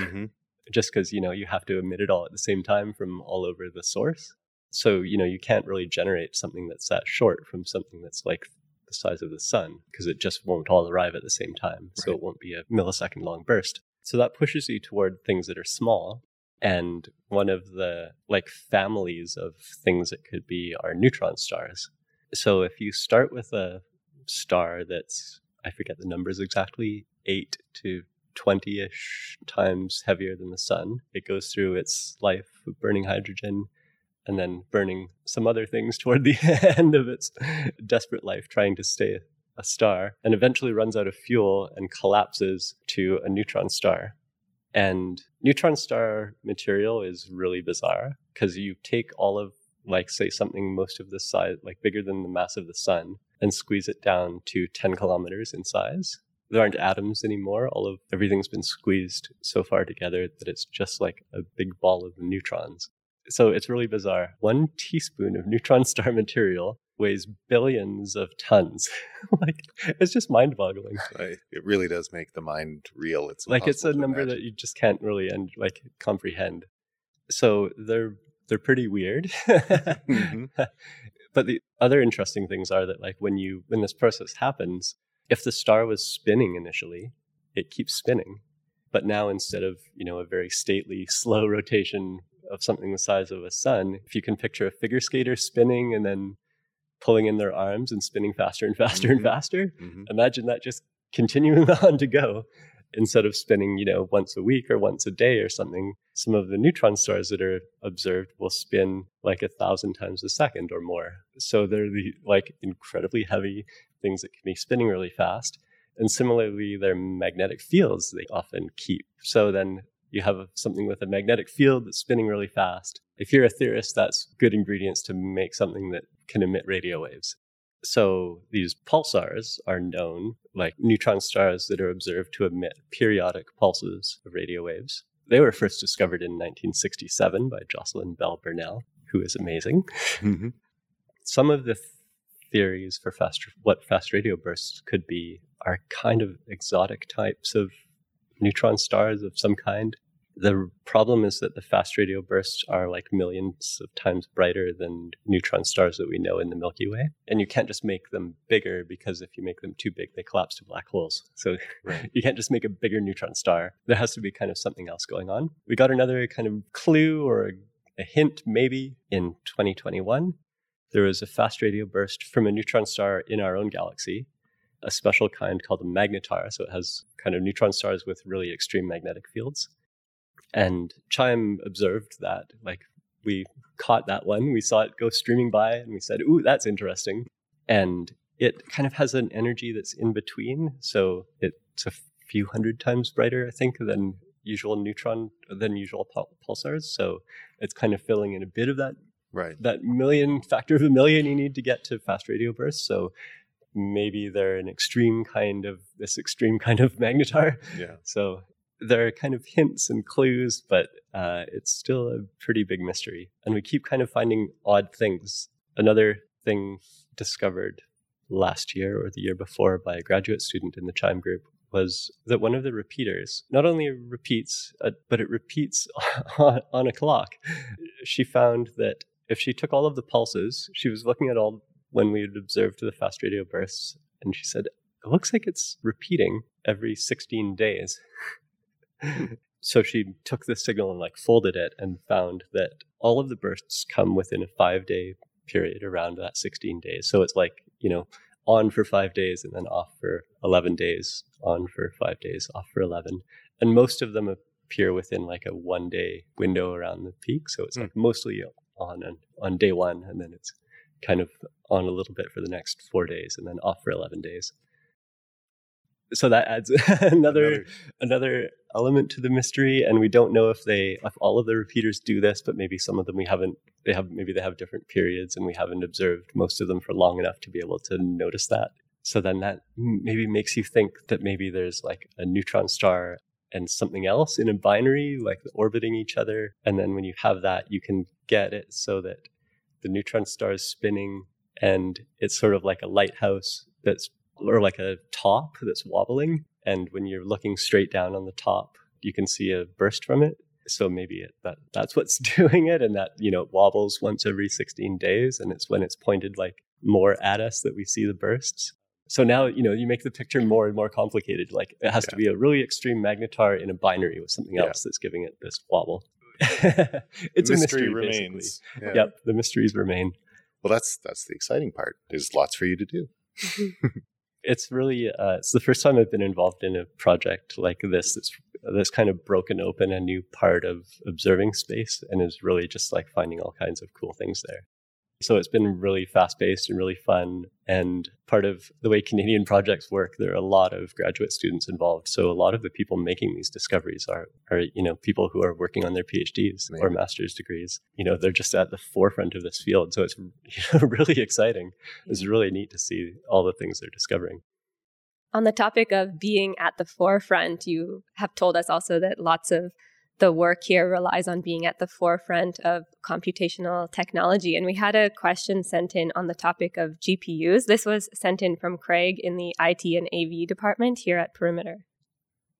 just because, you have to emit it all at the same time from all over the source. So, you can't really generate something that's that short from something that's like the size of the sun, because it just won't all arrive at the same time. Right. So it won't be a millisecond long burst. So that pushes you toward things that are small. And one of the families of things it could be are neutron stars. So if you start with a star that's, I forget the numbers exactly, 8 to 20-ish times heavier than the sun, it goes through its life of burning hydrogen and then burning some other things toward the end of its desperate life trying to stay a star, and eventually runs out of fuel and collapses to a neutron star. And neutron star material is really bizarre because you take all of, say something most of the size, bigger than the mass of the sun, and squeeze it down to 10 kilometers in size. There aren't atoms anymore. Everything's been squeezed so far together that it's just like a big ball of neutrons. So it's really bizarre. 1 teaspoon of neutron star material weighs billions of tons. It's just mind-boggling. It really does make the mind reel. It's it's a number imagine that you just can't really comprehend. So they're pretty weird. But the other interesting things are that when this process happens, if the star was spinning initially, it keeps spinning, but now instead of a very stately slow rotation of something the size of a sun, if you can picture a figure skater spinning and then pulling in their arms and spinning faster and faster and faster. Imagine that just continuing on to go instead of spinning, you know, once a week or once a day or something. Some of the neutron stars that are observed will spin like 1,000 times a second or more. So they're the like incredibly heavy things that can be spinning really fast. And similarly, their magnetic fields they often keep. So then you have something with a magnetic field that's spinning really fast. If you're a theorist, that's good ingredients to make something that can emit radio waves. So these pulsars are known, like neutron stars that are observed to emit periodic pulses of radio waves. They were first discovered in 1967 by Jocelyn Bell Burnell, who is amazing. Mm-hmm. Some of the theories for what fast radio bursts could be are kind of exotic types of neutron stars of some kind. The problem is that the fast radio bursts are like millions of times brighter than neutron stars that we know in the Milky Way. And you can't just make them bigger because if you make them too big, they collapse to black holes. So right. You can't just make a bigger neutron star. There has to be kind of something else going on. We got another kind of clue or a hint maybe in 2021. There was a fast radio burst from a neutron star in our own galaxy, a special kind called a magnetar. So it has kind of neutron stars with really extreme magnetic fields. And CHIME observed that, like, we caught that one, we saw it go streaming by, and we said, ooh, that's interesting. And it kind of has an energy that's in between, so it's a few hundred times brighter, I think, than usual pulsars. So it's kind of filling in a bit of that, right, that million factor of a million you need to get to fast radio bursts. So maybe they're an extreme kind of magnetar. Yeah. So there are kind of hints and clues, but it's still a pretty big mystery. And we keep kind of finding odd things. Another thing discovered last year or the year before by a graduate student in the CHIME group was that one of the repeaters not only repeats, but it repeats on a clock. She found that if she took all of the pulses, she was looking at all when we had observed the fast radio bursts, and she said, it looks like it's repeating every 16 days. So she took the signal and like folded it and found that all of the bursts come within a 5-day period around that 16 days. So it's like, you know, on for 5 days and then off for 11 days, on for 5 days, off for 11. And most of them appear within like a 1-day window around the peak. So it's like mostly on day one, and then it's kind of on a little bit for the next 4 days and then off for 11 days. So that adds another element to the mystery, and we don't know if all of the repeaters do this, but maybe some of them they have different periods, and we haven't observed most of them for long enough to be able to notice that. So then that maybe makes you think that maybe there's like a neutron star and something else in a binary, like orbiting each other, and then when you have that, you can get it so that the neutron star is spinning, and it's sort of like a lighthouse or like a top that's wobbling. And when you're looking straight down on the top, you can see a burst from it. So maybe that's what's doing it. And that, you know, it wobbles once every 16 days. And it's when it's pointed like more at us that we see the bursts. So now, you know, you make the picture more and more complicated. Like it has to be a really extreme magnetar in a binary with something else that's giving it this wobble. It's a mystery remains. Yeah. Yep. The mysteries remain. Well, that's the exciting part. There's lots for you to do. It's really, it's the first time I've been involved in a project like this that's kind of broken open a new part of observing space and is really just like finding all kinds of cool things there. So it's been really fast-paced and really fun. And part of the way Canadian projects work, there are a lot of graduate students involved. So a lot of the people making these discoveries are you know, people who are working on their PhDs or master's degrees. You know, they're just at the forefront of this field. So it's, you know, really exciting. It's really neat to see all the things they're discovering. On the topic of being at the forefront, you have told us also that lots of the work here relies on being at the forefront of computational technology. And we had a question sent in on the topic of GPUs. This was sent in from Craig in the IT and AV department here at Perimeter.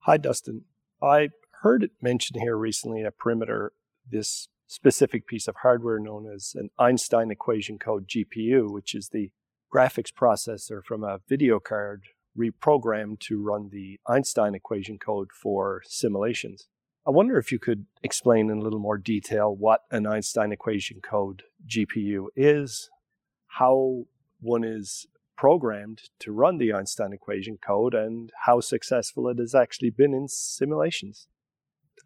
Hi, Dustin. I heard it mentioned here recently at Perimeter, this specific piece of hardware known as an Einstein equation code GPU, which is the graphics processor from a video card reprogrammed to run the Einstein equation code for simulations. I wonder if you could explain in a little more detail what an Einstein equation code GPU is, how one is programmed to run the Einstein equation code and how successful it has actually been in simulations.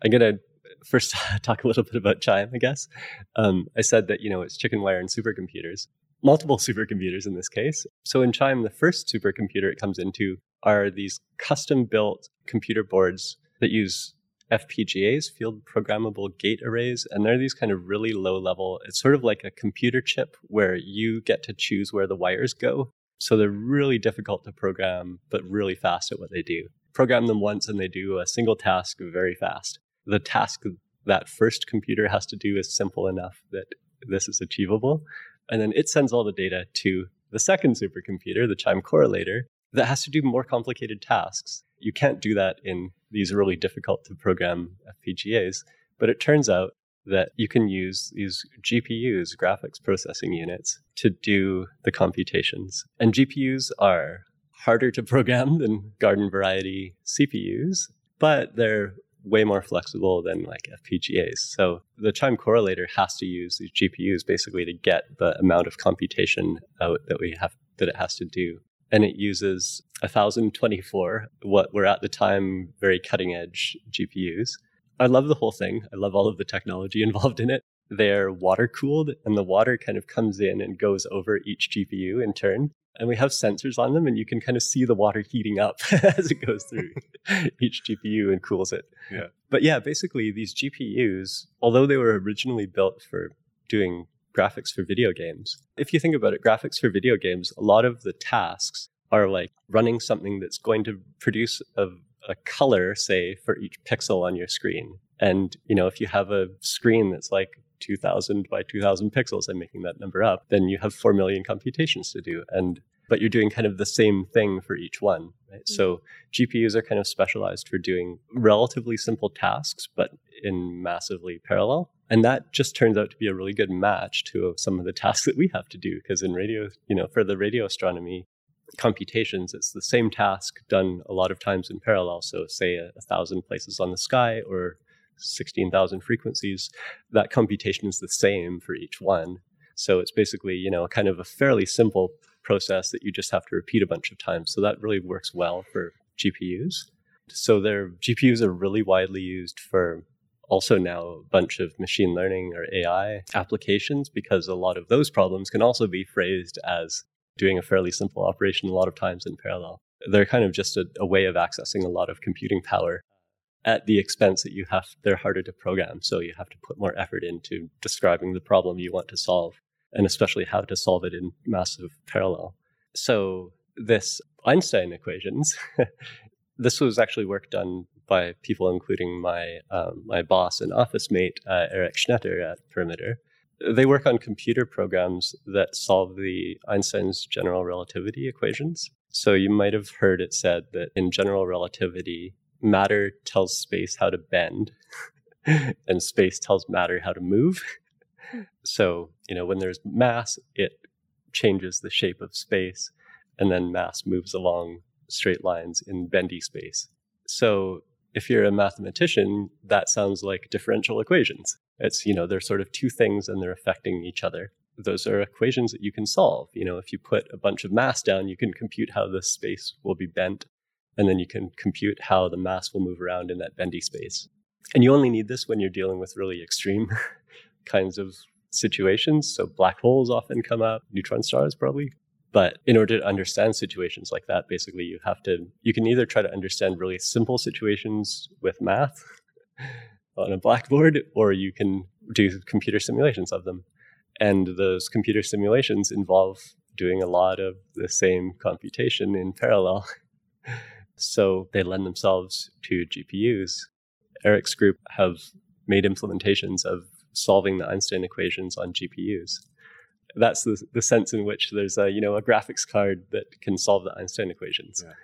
I'm going to first talk a little bit about CHIME, I guess. I said that, it's chicken wire and supercomputers, multiple supercomputers in this case. So in CHIME, the first supercomputer it comes into are these custom-built computer boards that use FPGAs, field programmable gate arrays, and they're these kind of really low level. It's sort of like a computer chip where you get to choose where the wires go. So they're really difficult to program, but really fast at what they do. Program them once and they do a single task very fast. The task that first computer has to do is simple enough that this is achievable. And then it sends all the data to the second supercomputer, the CHIME correlator, that has to do more complicated tasks. You can't do that in these really difficult to program FPGAs, but it turns out that you can use these GPUs, graphics processing units, to do the computations. And GPUs are harder to program than garden variety CPUs, but they're way more flexible than like FPGAs. So the CHIME correlator has to use these GPUs basically to get the amount of computation out that it has to do. And it uses 1,024, what were at the time very cutting-edge GPUs. I love the whole thing. I love all of the technology involved in it. They're water-cooled, and the water kind of comes in and goes over each GPU in turn. And we have sensors on them, and you can kind of see the water heating up as it goes through each GPU and cools it. Yeah. But yeah, basically, these GPUs, although they were originally built for doing graphics for video games. If you think about it, graphics for video games, a lot of the tasks are like running something that's going to produce a color, say, for each pixel on your screen. And, if you have a screen that's like 2,000 by 2,000 pixels, I'm making that number up, then you have 4 million computations to do. But you're doing kind of the same thing for each one, right? Mm-hmm. So GPUs are kind of specialized for doing relatively simple tasks, but in massively parallel. And that just turns out to be a really good match to some of the tasks that we have to do. Because in radio, for the radio astronomy computations, it's the same task done a lot of times in parallel. So say 1,000 places on the sky or 16,000 frequencies, that computation is the same for each one. So it's basically, kind of a fairly simple process that you just have to repeat a bunch of times. So that really works well for GPUs. So their GPUs are really widely used for also now a bunch of machine learning or AI applications, because a lot of those problems can also be phrased as doing a fairly simple operation a lot of times in parallel. They're kind of just a way of accessing a lot of computing power at the expense that they're harder to program. So you have to put more effort into describing the problem you want to solve, and especially how to solve it in massive parallel. So this Einstein equations, this was actually work done by people, including my boss and office mate, Eric Schnetter at Perimeter. They work on computer programs that solve the Einstein's general relativity equations. So you might have heard it said that in general relativity, matter tells space how to bend, and space tells matter how to move. So, when there's mass, it changes the shape of space, and then mass moves along straight lines in bendy space. So if you're a mathematician, that sounds like differential equations. It's, they're sort of two things and they're affecting each other. Those are equations that you can solve. If you put a bunch of mass down, you can compute how the space will be bent, and then you can compute how the mass will move around in that bendy space. And you only need this when you're dealing with really extreme kinds of situations. So black holes often come up, neutron stars probably. But in order to understand situations like that, basically, you can either try to understand really simple situations with math on a blackboard, or you can do computer simulations of them. And those computer simulations involve doing a lot of the same computation in parallel. So they lend themselves to GPUs. Eric's group have made implementations of solving the Einstein equations on GPUs. That's the sense in which there's a graphics card that can solve the Einstein equations. Yeah.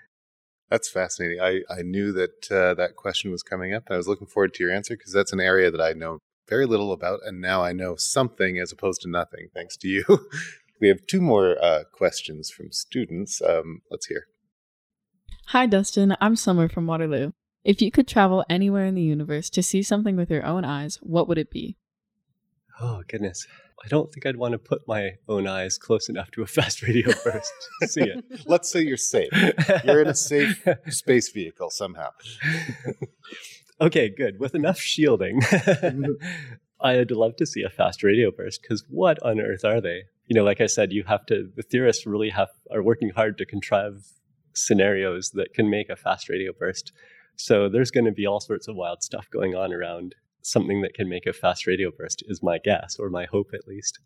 That's fascinating. I knew that question was coming up. I was looking forward to your answer, because that's an area that I know very little about. And now I know something as opposed to nothing, thanks to you. We have two more questions from students. Let's hear. Hi, Dustin. I'm Summer from Waterloo. If you could travel anywhere in the universe to see something with your own eyes, what would it be? Oh, goodness. I don't think I'd want to put my own eyes close enough to a fast radio burst to see it. Let's say you're safe. You're in a safe space vehicle somehow. Okay, good. With enough shielding, I'd love to see a fast radio burst, because what on earth are they? You know, like I said, the theorists really are working hard to contrive scenarios that can make a fast radio burst. So there's going to be all sorts of wild stuff going on around something that can make a fast radio burst, is my guess, or my hope at least.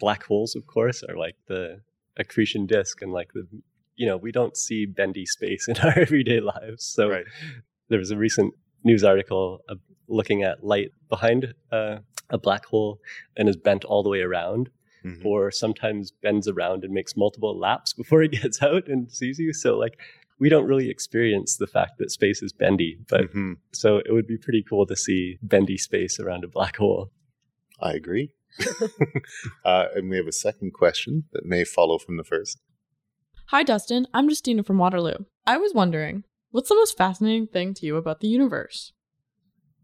Black holes, of course, are like the accretion disk, and like we don't see bendy space in our everyday lives. So right. There was a recent news article looking at light behind a black hole and is bent all the way around, mm-hmm. or sometimes bends around and makes multiple laps before it gets out and sees you. So like, we don't really experience the fact that space is bendy, but mm-hmm. so it would be pretty cool to see bendy space around a black hole. I agree. And we have a second question that may follow from the first. Hi, Dustin. I'm Justina from Waterloo. I was wondering, what's the most fascinating thing to you about the universe?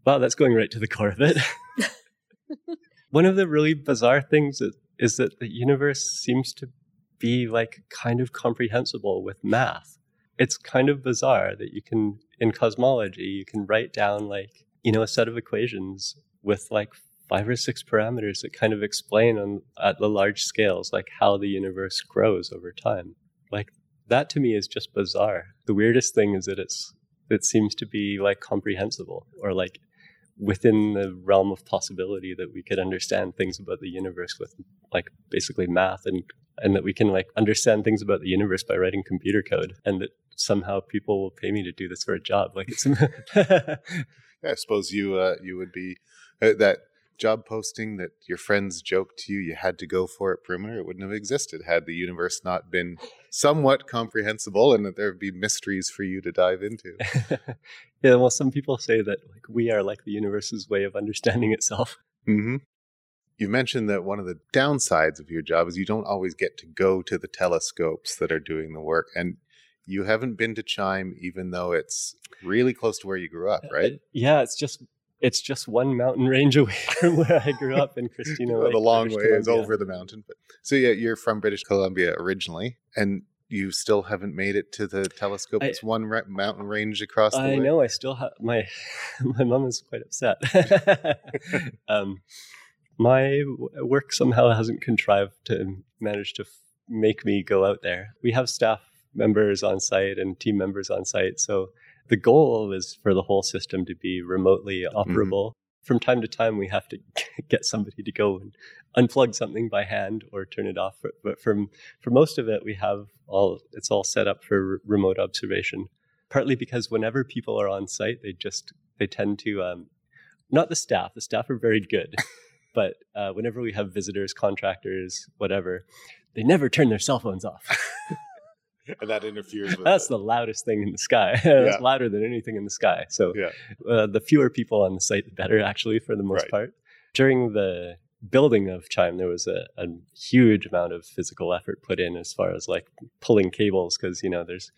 Wow, that's going right to the core of it. One of the really bizarre things is that the universe seems to be like kind of comprehensible with math. It's kind of bizarre that in cosmology, you can write down like, a set of equations with like 5 or 6 parameters that kind of explain at the large scales, like how the universe grows over time. Like that to me is just bizarre. The weirdest thing is that it seems to be like comprehensible, or like within the realm of possibility that we could understand things about the universe with like basically math, and that we can like understand things about the universe by writing computer code, and that somehow people will pay me to do this for a job. Like it's yeah, I suppose you would be that job posting that your friends joked to you had to go for at Perimeter. It wouldn't have existed had the universe not been somewhat comprehensible, and that there'd be mysteries for you to dive into. Yeah, well, some people say that like we are like the universe's way of understanding itself. Mm-hmm. You mentioned that one of the downsides of your job is you don't always get to go to the telescopes that are doing the work. And you haven't been to CHIME, even though it's really close to where you grew up, right? Yeah, it's just one mountain range away from where I grew up in Christina Lake. The long way is over the mountain. But, so yeah, you're from British Columbia originally, and you still haven't made it to the telescope. It's one mountain range across the way. I know, I still have, my mom is quite upset. My work somehow hasn't contrived to manage to make me go out there. We have staff members on site and team members on site. So the goal is for the whole system to be remotely operable. Mm-hmm. From time to time, we have to get somebody to go and unplug something by hand or turn it off. But for most of it, it's all set up for remote observation, partly because whenever people are on site, they tend to, not the staff. The staff are very good. But whenever we have visitors, contractors, whatever, they never turn their cell phones off. And that interferes with That's the loudest thing in the sky. It's louder than anything in the sky. So the fewer people on the site, the better, actually, for the most part. During the building of CHIME, there was a huge amount of physical effort put in as far as like pulling cables, because, there's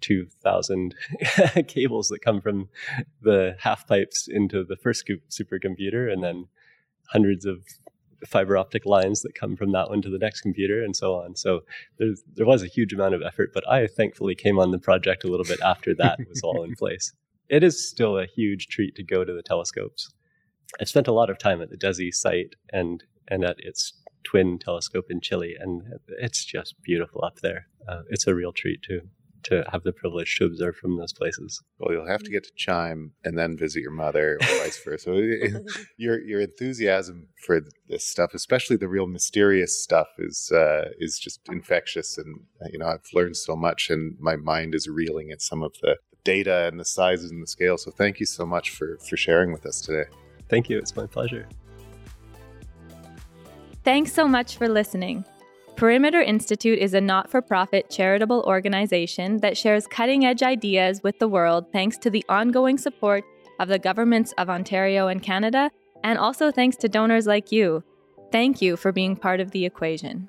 2,000 cables that come from the half pipes into the first supercomputer, and then hundreds of fiber optic lines that come from that one to the next computer, and so on. So there was a huge amount of effort, but I thankfully came on the project a little bit after that was all in place. It is still a huge treat to go to the telescopes. I've spent a lot of time at the DESI site and at its twin telescope in Chile, and it's just beautiful up there. It's a real treat to have the privilege to observe from those places. Well, you'll have to get to CHIME and then visit your mother, or vice versa. Your enthusiasm for this stuff, especially the real mysterious stuff, is just infectious. And, I've learned so much, and my mind is reeling at some of the data and the sizes and the scale. So thank you so much for sharing with us today. Thank you. It's my pleasure. Thanks so much for listening. Perimeter Institute is a not-for-profit charitable organization that shares cutting-edge ideas with the world thanks to the ongoing support of the governments of Ontario and Canada, and also thanks to donors like you. Thank you for being part of the equation.